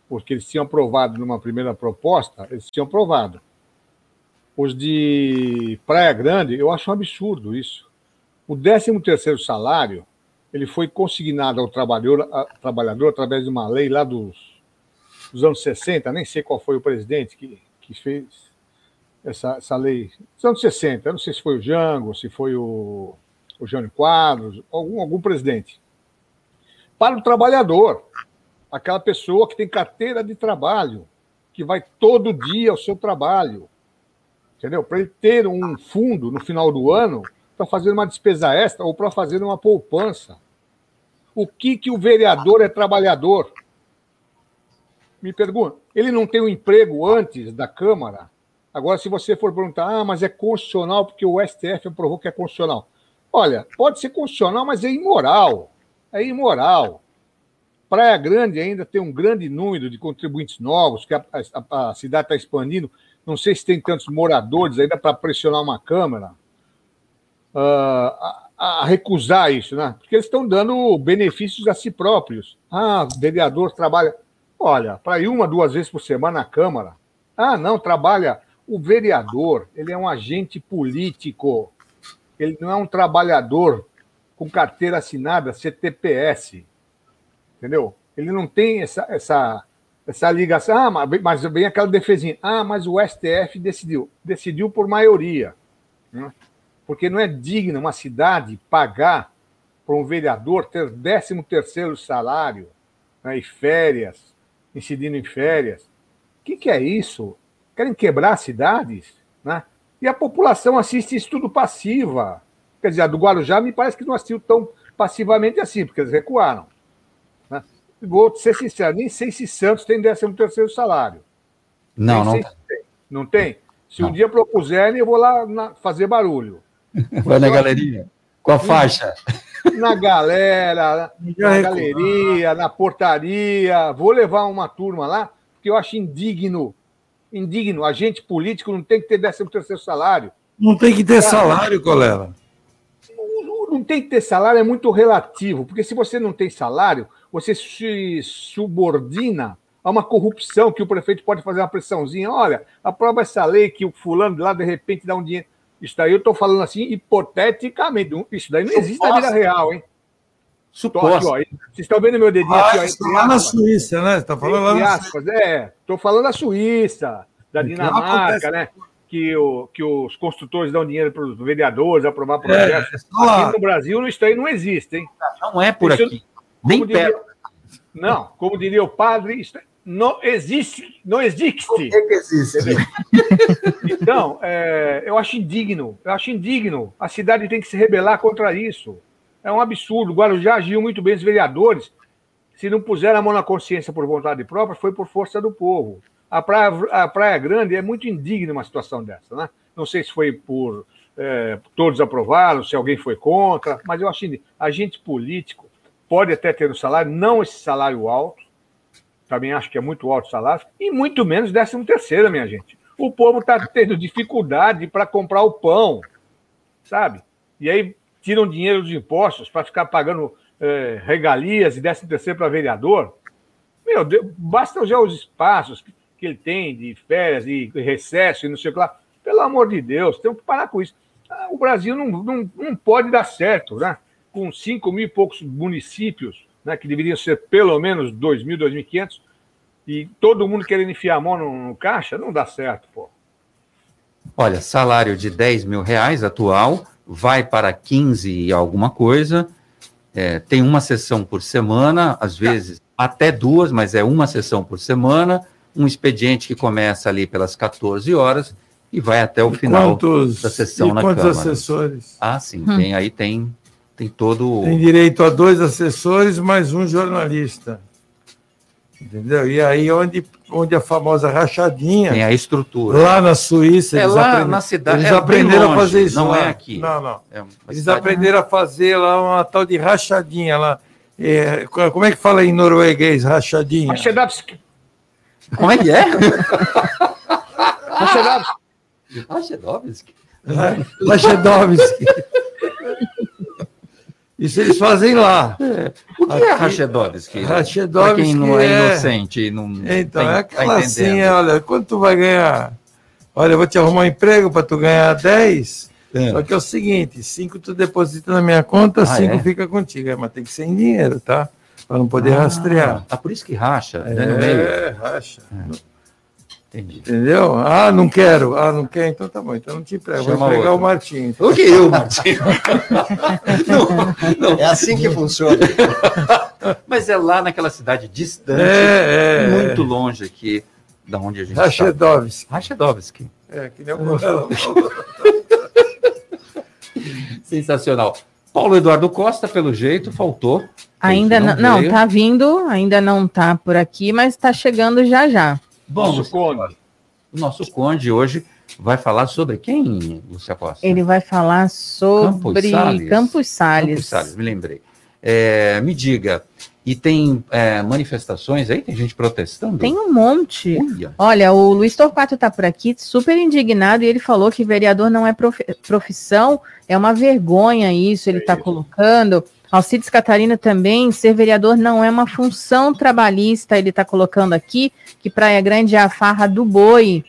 porque eles tinham aprovado numa primeira proposta, eles tinham aprovado. Os de Praia Grande, eu acho um absurdo isso. O 13º salário, ele foi consignado ao trabalhador através de uma lei lá dos anos 60, nem sei qual foi o presidente que fez essa lei, dos anos 60, eu não sei se foi o Jango, se foi o Jânio Quadros, algum presidente. Para o trabalhador, aquela pessoa que tem carteira de trabalho, que vai todo dia ao seu trabalho, entendeu? Para ele ter um fundo no final do ano para fazer uma despesa extra ou para fazer uma poupança. O que o vereador é trabalhador? Me pergunta. Ele não tem um emprego antes da Câmara? Agora, se você for perguntar, mas é constitucional porque o STF aprovou que é constitucional. Olha, pode ser constitucional, mas é imoral. É imoral. Praia Grande ainda tem um grande número de contribuintes novos, que a cidade está expandindo. Não sei se tem tantos moradores ainda para pressionar uma Câmara a recusar isso, né? Porque eles estão dando benefícios a si próprios. Vereador trabalha... Olha, para ir uma, duas vezes por semana na Câmara. Não, trabalha... O vereador, ele é um agente político. Ele não é um trabalhador com carteira assinada, CTPS. Entendeu? Ele não tem essa ligação. Mas vem aquela defesinha. Mas o STF decidiu. Decidiu por maioria. Né? Porque não é digna uma cidade pagar para um vereador ter 13º salário, né, e férias, incidindo em férias. O que é isso? Querem quebrar as cidades, né? E a população assiste isso tudo passiva. Quer dizer, a do Guarujá me parece que não assistiu tão passivamente assim, porque eles recuaram. Né? Vou ser sincero, nem sei se Santos tem 13º salário. Não tem. Não tem? Se não. Um dia propuserem, eu vou lá fazer barulho. Vai na galeria, com a faixa. Na galera, na galeria, na portaria. Vou levar uma turma lá, porque eu acho indigno. Indigno, agente político não tem que ter 13º salário. Não tem que ter salário, colega. Não tem que ter salário, é muito relativo, porque se você não tem salário, você se subordina a uma corrupção que o prefeito pode fazer uma pressãozinha. Olha, aprova essa lei que o fulano de lá, de repente, dá um dinheiro. Isso daí eu estou falando assim, hipoteticamente. Isso daí não existe na vida real, hein? Suposto. Vocês estão vendo meu dedinho aqui? Está lá na Suíça, né? Está falando lá na Suíça. Estou falando da Suíça, da Dinamarca, né? Que os construtores dão dinheiro para os vereadores aprovar projetos. Aqui no Brasil isso aí não existe, hein? Não é por aqui. Nem perto. Não, como diria o padre, isso não existe. Não existe. Por que existe? Então, eu acho indigno. Eu acho indigno. A cidade tem que se rebelar contra isso. É um absurdo. O Guarujá agiu muito bem, os vereadores, se não puseram a mão na consciência por vontade própria, foi por força do povo. A Praia Grande é muito indigna uma situação dessa, né? Não sei se foi por todos aprovaram, se alguém foi contra, mas eu acho que agente político pode até ter um salário, não esse salário alto, também acho que é muito alto o salário, e muito menos 13º, minha gente. O povo está tendo dificuldade para comprar o pão, sabe? E aí tiram dinheiro dos impostos para ficar pagando regalias e 13º para vereador. Meu Deus, basta já os espaços que ele tem de férias e recesso e não sei o que lá. Pelo amor de Deus, tem que parar com isso. O Brasil não pode dar certo, né? Com 5.000 e poucos municípios, né, que deveriam ser pelo menos 2.000, 2.500, e todo mundo querendo enfiar a mão no caixa, não dá certo, pô. Olha, salário de R$10 mil atual... vai para 15 e alguma coisa, tem uma sessão por semana, às vezes até duas, mas é uma sessão por semana, um expediente que começa ali pelas 14 horas e vai até o final da sessão na Câmara. Quantos assessores? Sim, tem todo... Tem direito a 2 assessores, mais um jornalista. Entendeu? E aí onde a famosa rachadinha... Tem a estrutura. Lá na Suíça... na cidade... Eles aprenderam a fazer isso. Não é aqui. Não. Eles aprenderam a fazer lá uma tal de rachadinha. Lá. Como é que fala em norueguês, rachadinha? Rachadavsk. Como é que é? Rachadavsk. Rachadavsk. Rachadavsk. Isso eles fazem lá. O que é Rachadovski? Para quem não é inocente e não então, tem, é aquela tá assim, olha, quanto tu vai ganhar? Olha, eu vou te arrumar um emprego para tu ganhar 10, Só que é o seguinte, 5 tu deposita na minha conta, 5 fica contigo. Mas tem que ser em dinheiro, tá? Para não poder rastrear. Ah, por isso que racha, né? No meio. É, racha. É. Entendi. Entendeu? Ah, não quero. Ah, não quer? Então tá bom. Então não te emprego. Vou entregar o Martinho. Então. O que eu, Martinho? Não. É assim que funciona. Mas é lá naquela cidade distante, muito longe aqui, da onde a gente está. Rachedovski. É, que nem o Coelho. Sensacional. Paulo Eduardo Costa, pelo jeito, faltou. Ainda não está vindo, ainda não está por aqui, mas está chegando já já. Vamos, Conde. O nosso Conde hoje vai falar sobre quem, Lúcia Costa? Ele vai falar sobre Campos Salles, me lembrei. Me diga, e tem manifestações aí? Tem gente protestando? Tem um monte. Olha, o Luiz Torquato está por aqui, super indignado, e ele falou que vereador não é profissão, é uma vergonha isso, ele está colocando... Alcides Catarina também, ser vereador não é uma função trabalhista, ele está colocando aqui que Praia Grande é a farra do boi.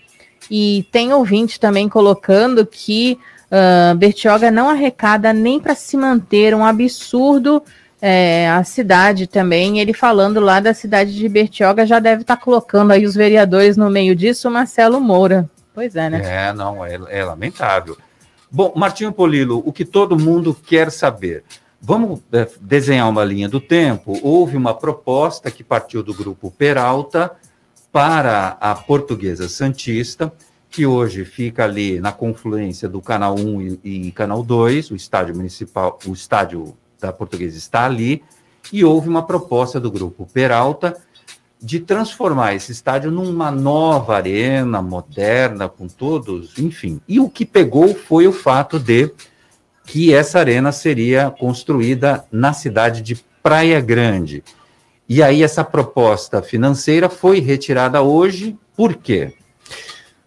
E tem ouvinte também colocando que Bertioga não arrecada nem para se manter, um absurdo a cidade também. Ele falando lá da cidade de Bertioga, já deve estar colocando aí os vereadores no meio disso, Marcelo Moura. Pois é, né? É, não, é lamentável. Bom, Martinho Polillo, o que todo mundo quer saber... Vamos desenhar uma linha do tempo. Houve uma proposta que partiu do Grupo Peralta para a Portuguesa Santista, que hoje fica ali na confluência do Canal 1 e Canal 2, o estádio municipal, o estádio da Portuguesa está ali, e houve uma proposta do Grupo Peralta de transformar esse estádio numa nova arena moderna, com todos, enfim. E o que pegou foi o fato de que essa arena seria construída na cidade de Praia Grande. E aí essa proposta financeira foi retirada hoje, por quê?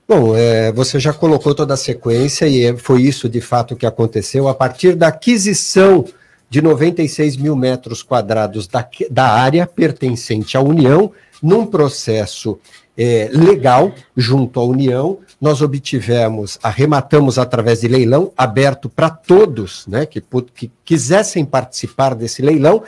Bom, você já colocou toda a sequência e foi isso de fato que aconteceu a partir da aquisição de 96 mil metros quadrados da área pertencente à União, num processo legal junto à União. Nós arrematamos através de leilão aberto para todos, né, que quisessem participar desse leilão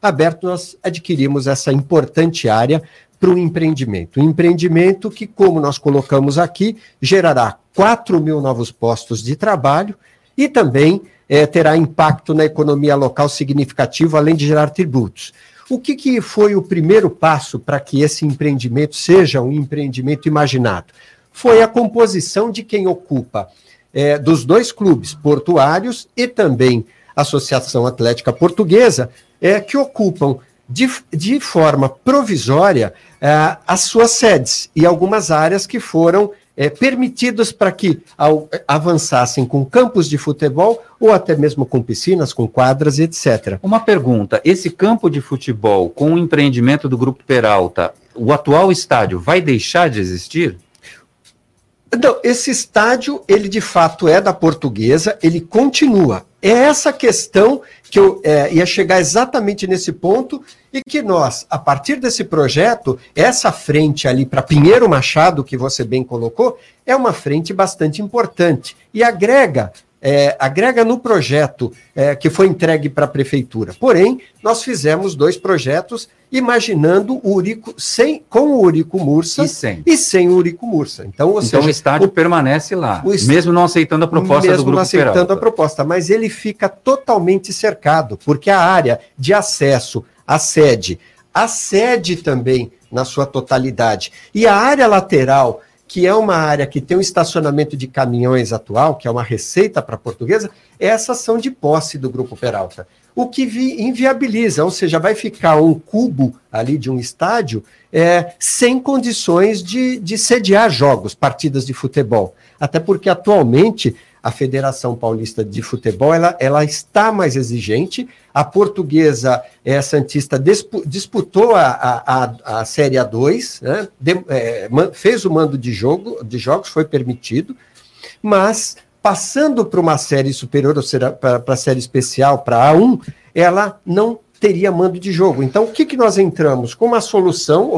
aberto. Nós adquirimos essa importante área para o empreendimento. Um empreendimento que, como nós colocamos aqui, gerará 4 mil novos postos de trabalho e também terá impacto na economia local significativo, além de gerar tributos. O que foi o primeiro passo para que esse empreendimento seja um empreendimento imaginado? Foi a composição de quem ocupa dos dois clubes portuários e também a Associação Atlética Portuguesa, que ocupam de forma provisória as suas sedes e algumas áreas que foram permitidas para que avançassem com campos de futebol ou até mesmo com piscinas, com quadras, etc. Uma pergunta, esse campo de futebol com o empreendimento do Grupo Peralta, o atual estádio vai deixar de existir? Não, esse estádio, ele de fato é da Portuguesa, ele continua. É essa questão que eu ia chegar exatamente nesse ponto e que nós, a partir desse projeto, essa frente ali para Pinheiro Machado, que você bem colocou, é uma frente bastante importante e agrega no projeto que foi entregue para a Prefeitura. Porém, nós fizemos dois projetos imaginando o Urico com o Urico Mursa e sem o Urico Mursa. Então, o estádio permanece lá, mesmo não aceitando a proposta do Grupo Peralta. Mesmo não aceitando a proposta, mas ele fica totalmente cercado, porque a área de acesso à sede também na sua totalidade, e a área lateral, que é uma área que tem um estacionamento de caminhões atual, que é uma receita para a Portuguesa, essas são de posse do Grupo Peralta. O que inviabiliza, ou seja, vai ficar um cubo ali de um estádio sem condições de sediar jogos, partidas de futebol. Até porque atualmente a Federação Paulista de Futebol ela está mais exigente. A Portuguesa Santista disputou a Série A2, né? Fez o mando de jogos, foi permitido, mas passando para uma série superior, ou seja, para a série especial, para a A1, ela não teria mando de jogo. Então, o que nós entramos? Com uma solução,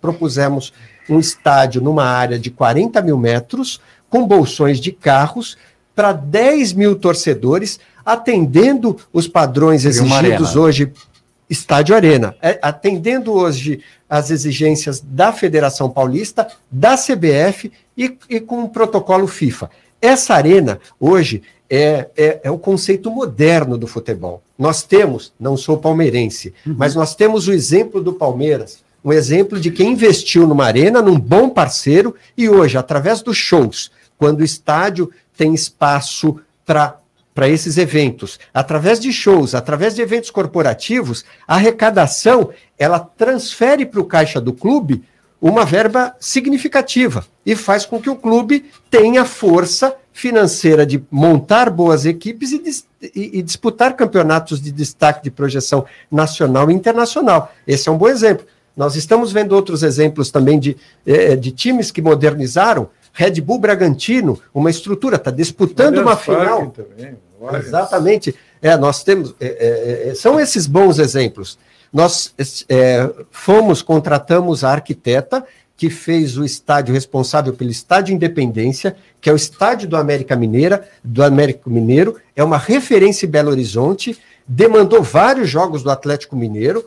propusemos um estádio numa área de 40 mil metros, com bolsões de carros, para 10 mil torcedores, atendendo os padrões exigidos hoje, estádio arena, atendendo hoje as exigências da Federação Paulista, da CBF e com o protocolo FIFA. Essa arena, hoje, é o conceito moderno do futebol. Nós temos, não sou palmeirense, mas nós temos o exemplo do Palmeiras, um exemplo de quem investiu numa arena, num bom parceiro, e hoje, através dos shows, quando o estádio tem espaço para esses eventos, através de shows, através de eventos corporativos, a arrecadação, ela transfere para o caixa do clube uma verba significativa e faz com que o clube tenha força financeira de montar boas equipes e disputar campeonatos de destaque de projeção nacional e internacional. Esse é um bom exemplo. Nós estamos vendo outros exemplos também de times que modernizaram. Red Bull Bragantino, uma estrutura, está disputando uma final. Exatamente. Nós temos. São esses bons exemplos. Nós contratamos a arquiteta que fez o estádio responsável pelo Estádio Independência, que é o estádio do América Mineiro, é uma referência em Belo Horizonte, demandou vários jogos do Atlético Mineiro,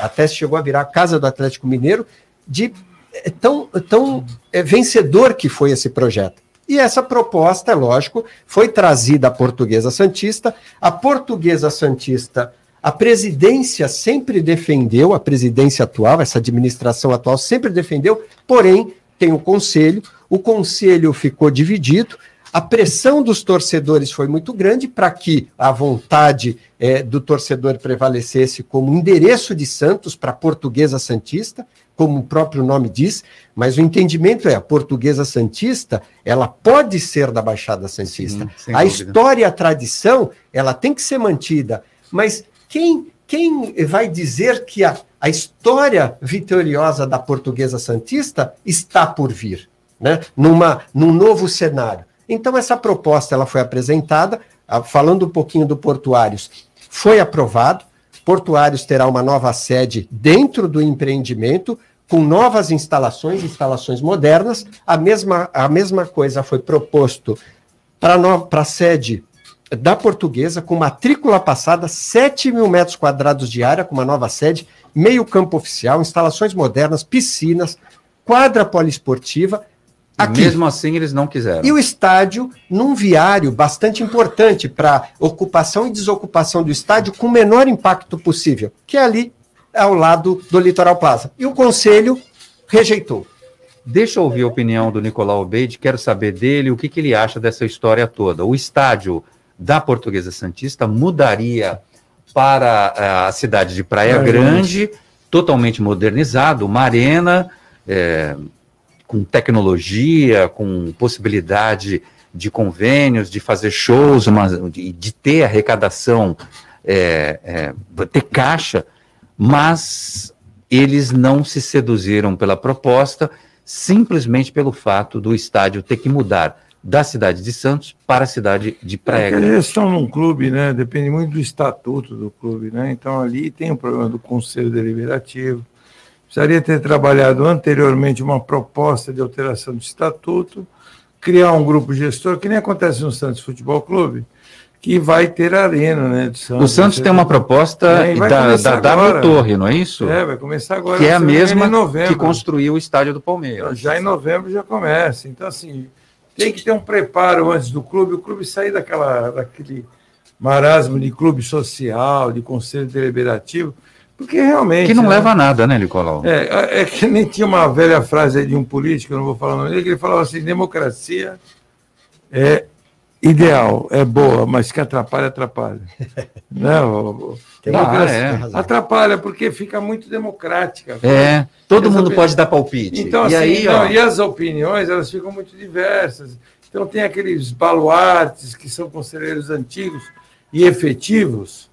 até chegou a virar a casa do Atlético Mineiro, tão vencedor que foi esse projeto. E essa proposta, é lógico, foi trazida à Portuguesa Santista. A Portuguesa Santista, a presidência sempre defendeu, a presidência atual, essa administração atual sempre defendeu, porém tem o conselho ficou dividido, a pressão dos torcedores foi muito grande para que a vontade do torcedor prevalecesse como endereço de Santos para a Portuguesa Santista, como o próprio nome diz, mas o entendimento a Portuguesa Santista, ela pode ser da Baixada Santista. Sim, a história, a tradição, ela tem que ser mantida, mas quem vai dizer que a história vitoriosa da Portuguesa Santista está por vir, né? Num novo cenário? Então, essa proposta ela foi apresentada, falando um pouquinho do Portuários, foi aprovado. Portuários terá uma nova sede dentro do empreendimento, com novas instalações modernas. A mesma coisa foi proposto para a sede da Portuguesa, com matrícula passada, 7 mil metros quadrados de área, com uma nova sede, meio campo oficial, instalações modernas, piscinas, quadra poliesportiva. Aqui. Mesmo assim, eles não quiseram. E o estádio, num viário bastante importante para ocupação e desocupação do estádio, com o menor impacto possível, que é ali ao lado do Litoral Plaza. E o conselho rejeitou. Deixa eu ouvir a opinião do Nicolau Obeidi, quero saber dele o que ele acha dessa história toda. O estádio da Portuguesa Santista mudaria para a cidade de Praia Grande, totalmente modernizado, uma arena... com tecnologia, com possibilidade de convênios, de fazer shows, de ter arrecadação, ter caixa, mas eles não se seduziram pela proposta, simplesmente pelo fato do estádio ter que mudar da cidade de Santos para a cidade de Praia Grande. Eles estão num clube, né? Depende muito do estatuto do clube, né? Então ali tem o problema do Conselho Deliberativo. Precisaria ter trabalhado anteriormente uma proposta de alteração do estatuto, criar um grupo gestor, que nem acontece no Santos Futebol Clube, que vai ter a arena, né, do Santos. O Santos tem uma proposta da W Torre, não é isso? Vai começar agora. Que é a mesma que construiu o estádio do Palmeiras. Então, já em novembro já começa. Então, assim, tem que ter um preparo antes do clube, o clube sair daquele marasmo de clube social, de conselho deliberativo, porque realmente... Que não leva a nada, né, Nicolau? É que nem tinha uma velha frase aí de um político, eu não vou falar o nome dele, que ele falava assim, democracia é ideal, é boa, mas que atrapalha. Não, atrapalha, porque fica muito democrática. Todo mundo pode dar palpite. Então, assim, e as opiniões, elas ficam muito diversas. Então, tem aqueles baluartes que são conselheiros antigos e efetivos,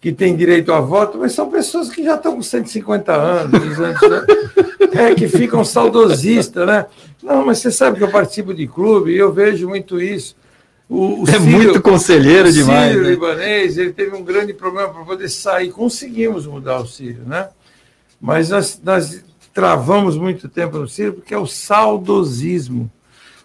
que tem direito a voto, mas são pessoas que já estão com 150 anos, 200 anos, que ficam saudosistas, né? Não, mas você sabe que eu participo de clube e eu vejo muito isso. O Ciro, muito conselheiro demais. O Ciro, né? Libanês, ele teve um grande problema para poder sair. Conseguimos mudar o Ciro, né? Mas nós travamos muito tempo no Ciro porque é o saudosismo.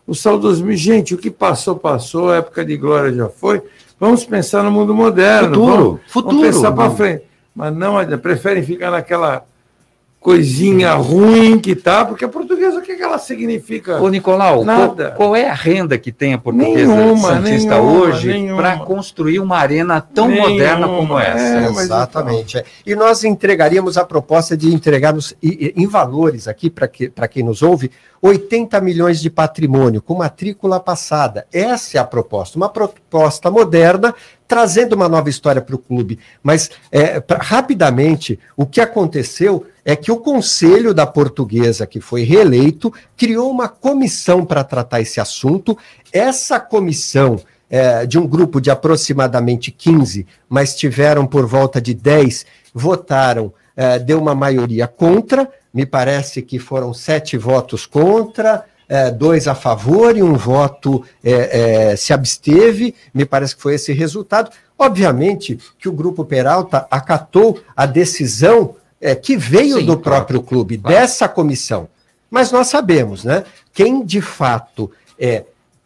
o saudosismo. Gente, o que passou, passou, a época de glória já foi. Vamos pensar no mundo moderno. Futuro. Vamos pensar para frente. Mas não, preferem ficar naquela coisinha ruim que tá, porque a portuguesa, o que ela significa? Ô, Nicolau, qual é a renda que tem a portuguesa santista hoje para construir uma arena tão moderna como essa? Exatamente. Então. E nós entregaríamos a proposta de entregarmos, em valores aqui, para quem nos ouve, 80 milhões de patrimônio, com matrícula passada. Essa é a proposta, uma proposta moderna, trazendo uma nova história para o clube. Mas, rapidamente, o que aconteceu é que o Conselho da Portuguesa, que foi reeleito, criou uma comissão para tratar esse assunto. Essa comissão, de um grupo de aproximadamente 15, mas tiveram por volta de 10, votaram, deu uma maioria contra, me parece que foram 7 votos contra, 2 a favor e 1 voto se absteve, me parece que foi esse resultado. Obviamente que o Grupo Peralta acatou a decisão que veio do próprio clube, dessa comissão. Mas nós sabemos, né? Quem de fato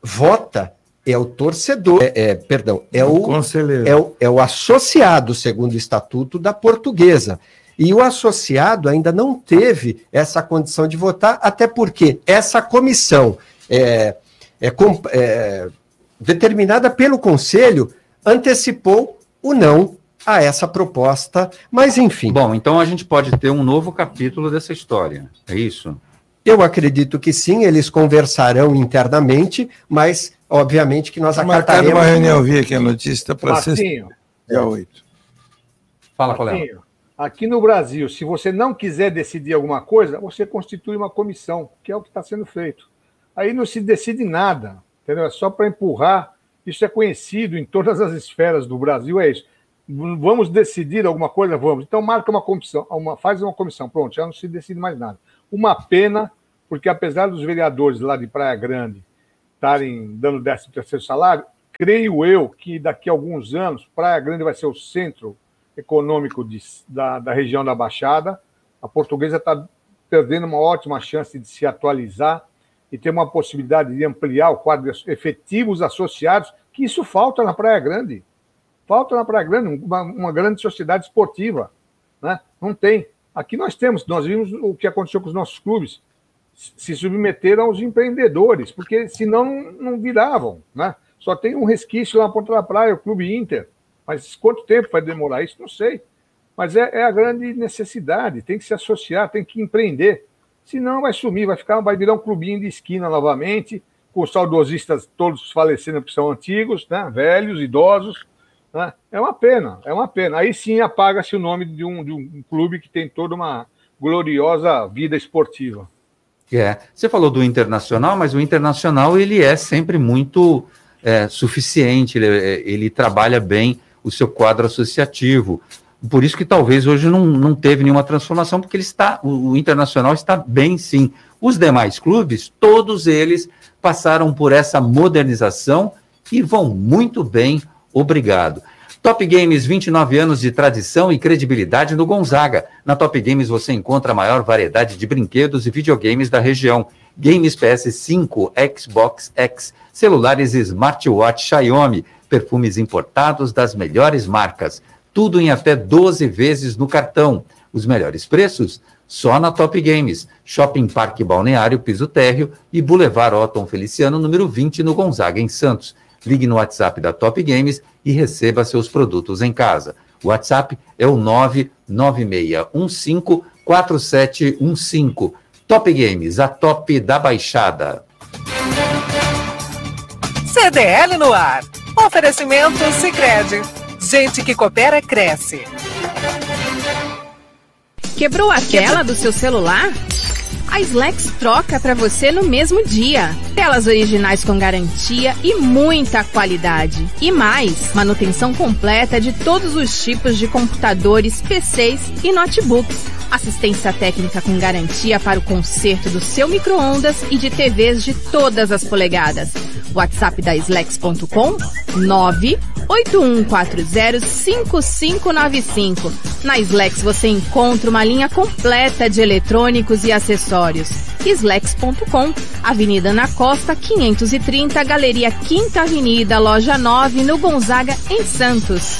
vota é o torcedor, conselheiro. É o associado, segundo o Estatuto da Portuguesa. E o associado ainda não teve essa condição de votar, até porque essa comissão determinada pelo Conselho antecipou o não a essa proposta, mas enfim. Bom, então a gente pode ter um novo capítulo dessa história, é isso? Eu acredito que sim, eles conversarão internamente, mas obviamente que nós acataremos... Marcado uma reunião via aqui a notícia para sexta-feira, dia 8. Fala, colega. Aqui no Brasil, se você não quiser decidir alguma coisa, você constitui uma comissão, que é o que está sendo feito. Aí não se decide nada, entendeu? É só para empurrar. Isso é conhecido em todas as esferas do Brasil, é isso. Vamos decidir alguma coisa? Vamos. Então marca uma comissão, faz uma comissão, pronto, já não se decide mais nada. Uma pena, porque apesar dos vereadores lá de Praia Grande estarem dando 13º salário, creio eu que daqui a alguns anos Praia Grande vai ser o centro econômico da região da Baixada. A portuguesa está perdendo uma ótima chance de se atualizar e ter uma possibilidade de ampliar o quadro de efetivos associados, que isso falta na Praia Grande. Falta na Praia Grande uma grande sociedade esportiva, né? Não tem. Aqui nós vimos o que aconteceu com os nossos clubes, se submeteram aos empreendedores, porque senão não viravam, né? Só tem um resquício lá na Ponta da Praia, o Clube Inter. Mas quanto tempo vai demorar isso? Não sei. Mas é a grande necessidade. Tem que se associar, tem que empreender. Senão vai sumir, vai virar um clubinho de esquina novamente, com os saudosistas todos falecendo, porque são antigos, né? Velhos, idosos. Né? É uma pena. Aí sim apaga-se o nome de um clube que tem toda uma gloriosa vida esportiva. Você falou do Internacional, mas o Internacional ele é sempre muito suficiente, ele trabalha bem o seu quadro associativo. Por isso que talvez hoje não teve nenhuma transformação, porque o Internacional está bem, sim. Os demais clubes, todos eles passaram por essa modernização e vão muito bem, obrigado. Top Games, 29 anos de tradição e credibilidade no Gonzaga. Na Top Games você encontra a maior variedade de brinquedos e videogames da região. Games PS5, Xbox X, celulares e smartwatch Xiaomi, perfumes importados das melhores marcas. Tudo em até 12 vezes no cartão. Os melhores preços? Só na Top Games. Shopping Parque Balneário, Piso Térreo e Boulevard Otton Feliciano, número 20, no Gonzaga, em Santos. Ligue no WhatsApp da Top Games e receba seus produtos em casa. O WhatsApp é o 996154715. Top Games, a top da Baixada. CDL no ar. Oferecimento Sicredi. Gente que coopera, cresce. Quebrou a tela do seu celular? A SLEX troca para você no mesmo dia. Telas originais com garantia e muita qualidade. E mais, manutenção completa de todos os tipos de computadores, PCs e notebooks. Assistência técnica com garantia para o conserto do seu micro-ondas e de TVs de todas as polegadas. WhatsApp da Slex.com 981405595. Na Slex você encontra uma linha completa de eletrônicos e acessórios. slex.com, Avenida na Costa, 530, Galeria 5ª Avenida, Loja 9, no Gonzaga, em Santos.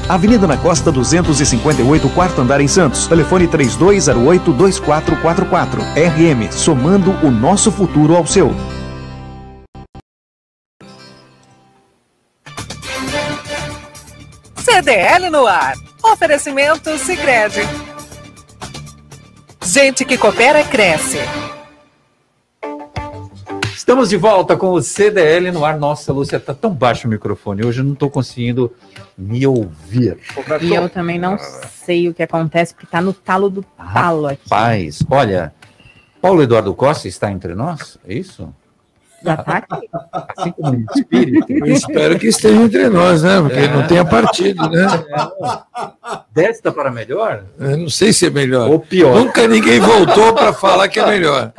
Avenida na Costa 258, quarto andar em Santos. Telefone 3208-2444. RM, somando o nosso futuro ao seu. CDL no ar. Oferecimento Sicredi. Gente que coopera, cresce. Estamos de volta com o CDL no ar. Nossa, Lúcia, tá tão baixo o microfone. Hoje eu não estou conseguindo me ouvir. E eu também não sei o que acontece, porque tá no talo do talo aqui. Rapaz, olha, Paulo Eduardo Costa está entre nós, é isso? Já tá aqui. Assim como o espírito. Eu espero que esteja entre nós, né? Porque não tem a partida, né? Desta para melhor? Eu não sei se é melhor. Ou pior. Nunca ninguém voltou para falar que é melhor.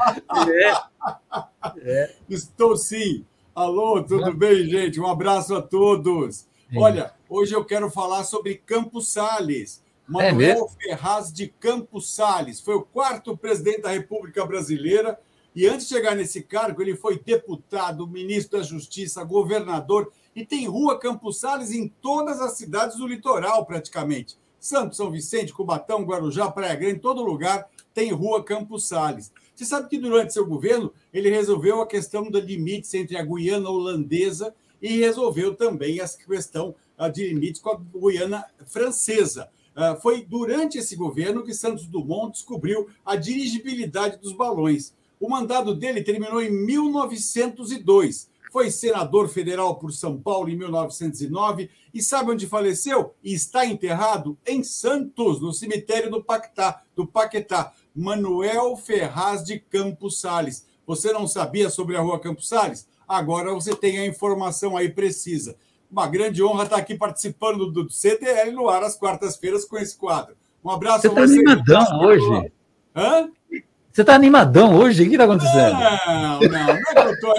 Estou sim. Alô, tudo bem, gente? Um abraço a todos. Sim. Olha, hoje eu quero falar sobre Campos Salles. Manuel Ferraz de Campos Salles foi o quarto presidente da República Brasileira e antes de chegar nesse cargo ele foi deputado, ministro da Justiça, governador e tem rua Campos Salles em todas as cidades do litoral praticamente. Santos, São Vicente, Cubatão, Guarujá, Praia Grande, todo lugar tem rua Campos Salles. Você sabe que durante seu governo ele resolveu a questão dos limites entre a Guiana Holandesa e resolveu também a questão de limites com a Guiana Francesa. Foi durante esse governo que Santos Dumont descobriu a dirigibilidade dos balões. O mandato dele terminou em 1902. Foi senador federal por São Paulo em 1909. E sabe onde faleceu? E está enterrado em Santos, no cemitério do Paquetá. Manuel Ferraz de Campos Salles. Você não sabia sobre a rua Campos Salles? Agora você tem a informação aí precisa. Uma grande honra estar aqui participando do CDL no ar às quartas-feiras com esse quadro. Um abraço a vocês. Você está animadão hoje? Hã? Você está animadão hoje? O que está acontecendo? Não é que eu estou...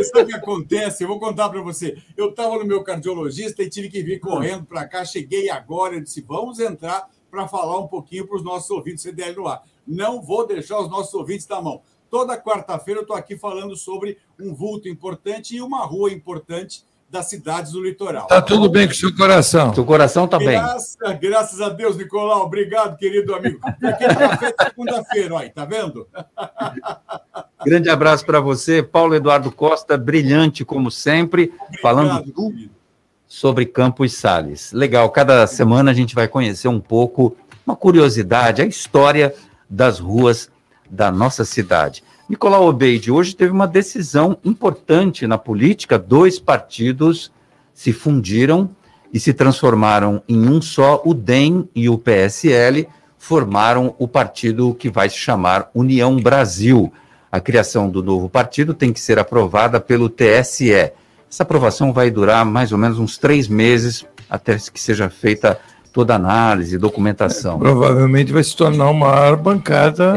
Isso é o que acontece, eu vou contar para você. Eu estava no meu cardiologista e tive que vir correndo para cá, cheguei agora, eu disse, vamos entrar para falar um pouquinho para os nossos ouvintes CDL no ar. Não vou deixar os nossos ouvintes na mão. Toda quarta-feira eu estou aqui falando sobre um vulto importante e uma rua importante das cidades do litoral. Está tudo bem com o seu coração. Seu coração está bem. Graças a Deus, Nicolau. Obrigado, querido amigo. Aquele café de segunda-feira, aí, tá vendo? Grande abraço para você, Paulo Eduardo Costa, brilhante como sempre, obrigado, falando tudo sobre Campos Salles. Legal, cada semana a gente vai conhecer um pouco, uma curiosidade, a história das ruas da nossa cidade. Nicolau Obeidi, hoje teve uma decisão importante na política, dois partidos se fundiram e se transformaram em um só, o DEM e o PSL formaram o partido que vai se chamar União Brasil. A criação do novo partido tem que ser aprovada pelo TSE. Essa aprovação vai durar mais ou menos uns 3 meses até que seja feita toda a análise, documentação. Provavelmente vai se tornar a maior bancada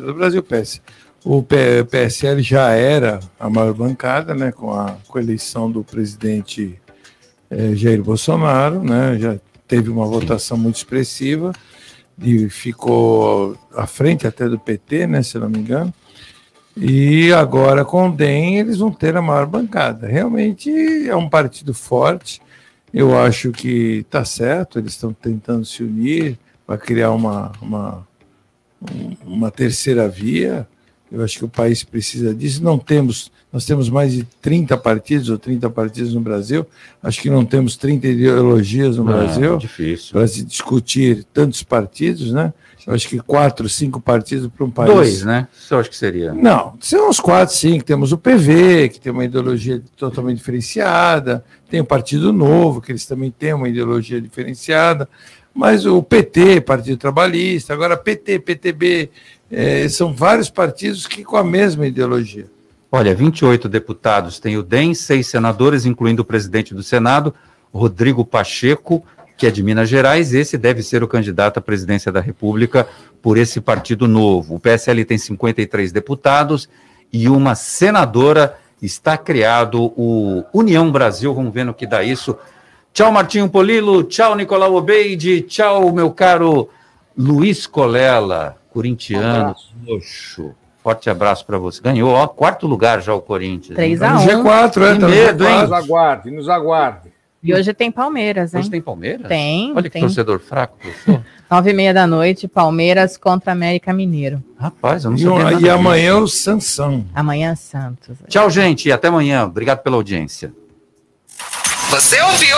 do Brasil. O PSL já era a maior bancada, né, com a eleição do presidente Jair Bolsonaro, né, já teve uma votação muito expressiva e ficou à frente até do PT, né, se não me engano. E agora com o DEM eles vão ter a maior bancada. Realmente é um partido forte. Eu acho que está certo, eles estão tentando se unir para criar uma terceira via. Eu acho que o país precisa disso. Nós temos mais de 30 partidos no Brasil. Acho que não temos 30 ideologias no Brasil. É difícil. Para se discutir tantos partidos, né? Eu acho que 4, 5 partidos para um país. 2, né? Você acha que seria? Não, são uns 4, 5. Temos o PV, que tem uma ideologia totalmente diferenciada. Tem o Partido Novo, que eles também têm uma ideologia diferenciada. mas o PT, Partido Trabalhista, agora PT, PTB, são vários partidos que com a mesma ideologia. Olha, 28 deputados tem o DEM, 6 senadores, incluindo o presidente do Senado, Rodrigo Pacheco, que é de Minas Gerais. Esse deve ser o candidato à presidência da República por esse Partido Novo. O PSL tem 53 deputados e uma senadora. Está criado o União Brasil, vamos ver no que dá isso. Tchau, Martinho Polillo, tchau, Nicolau Obeidi, tchau, meu caro Luiz Colella, corintiano, roxo. Forte abraço para você. Ganhou, ó, 4º lugar já o Corinthians. 3-1. G4, é, tá medo, hein? Nos aguarde. E hoje tem Palmeiras, hein? Hoje tem Palmeiras? Tem. Olha que torcedor fraco que eu sou. 21h30, Palmeiras contra América Mineiro. Rapaz, eu não sei. E amanhã é o Sansão. Amanhã é Santos. Tchau, gente, e até amanhã. Obrigado pela audiência. Você ouviu?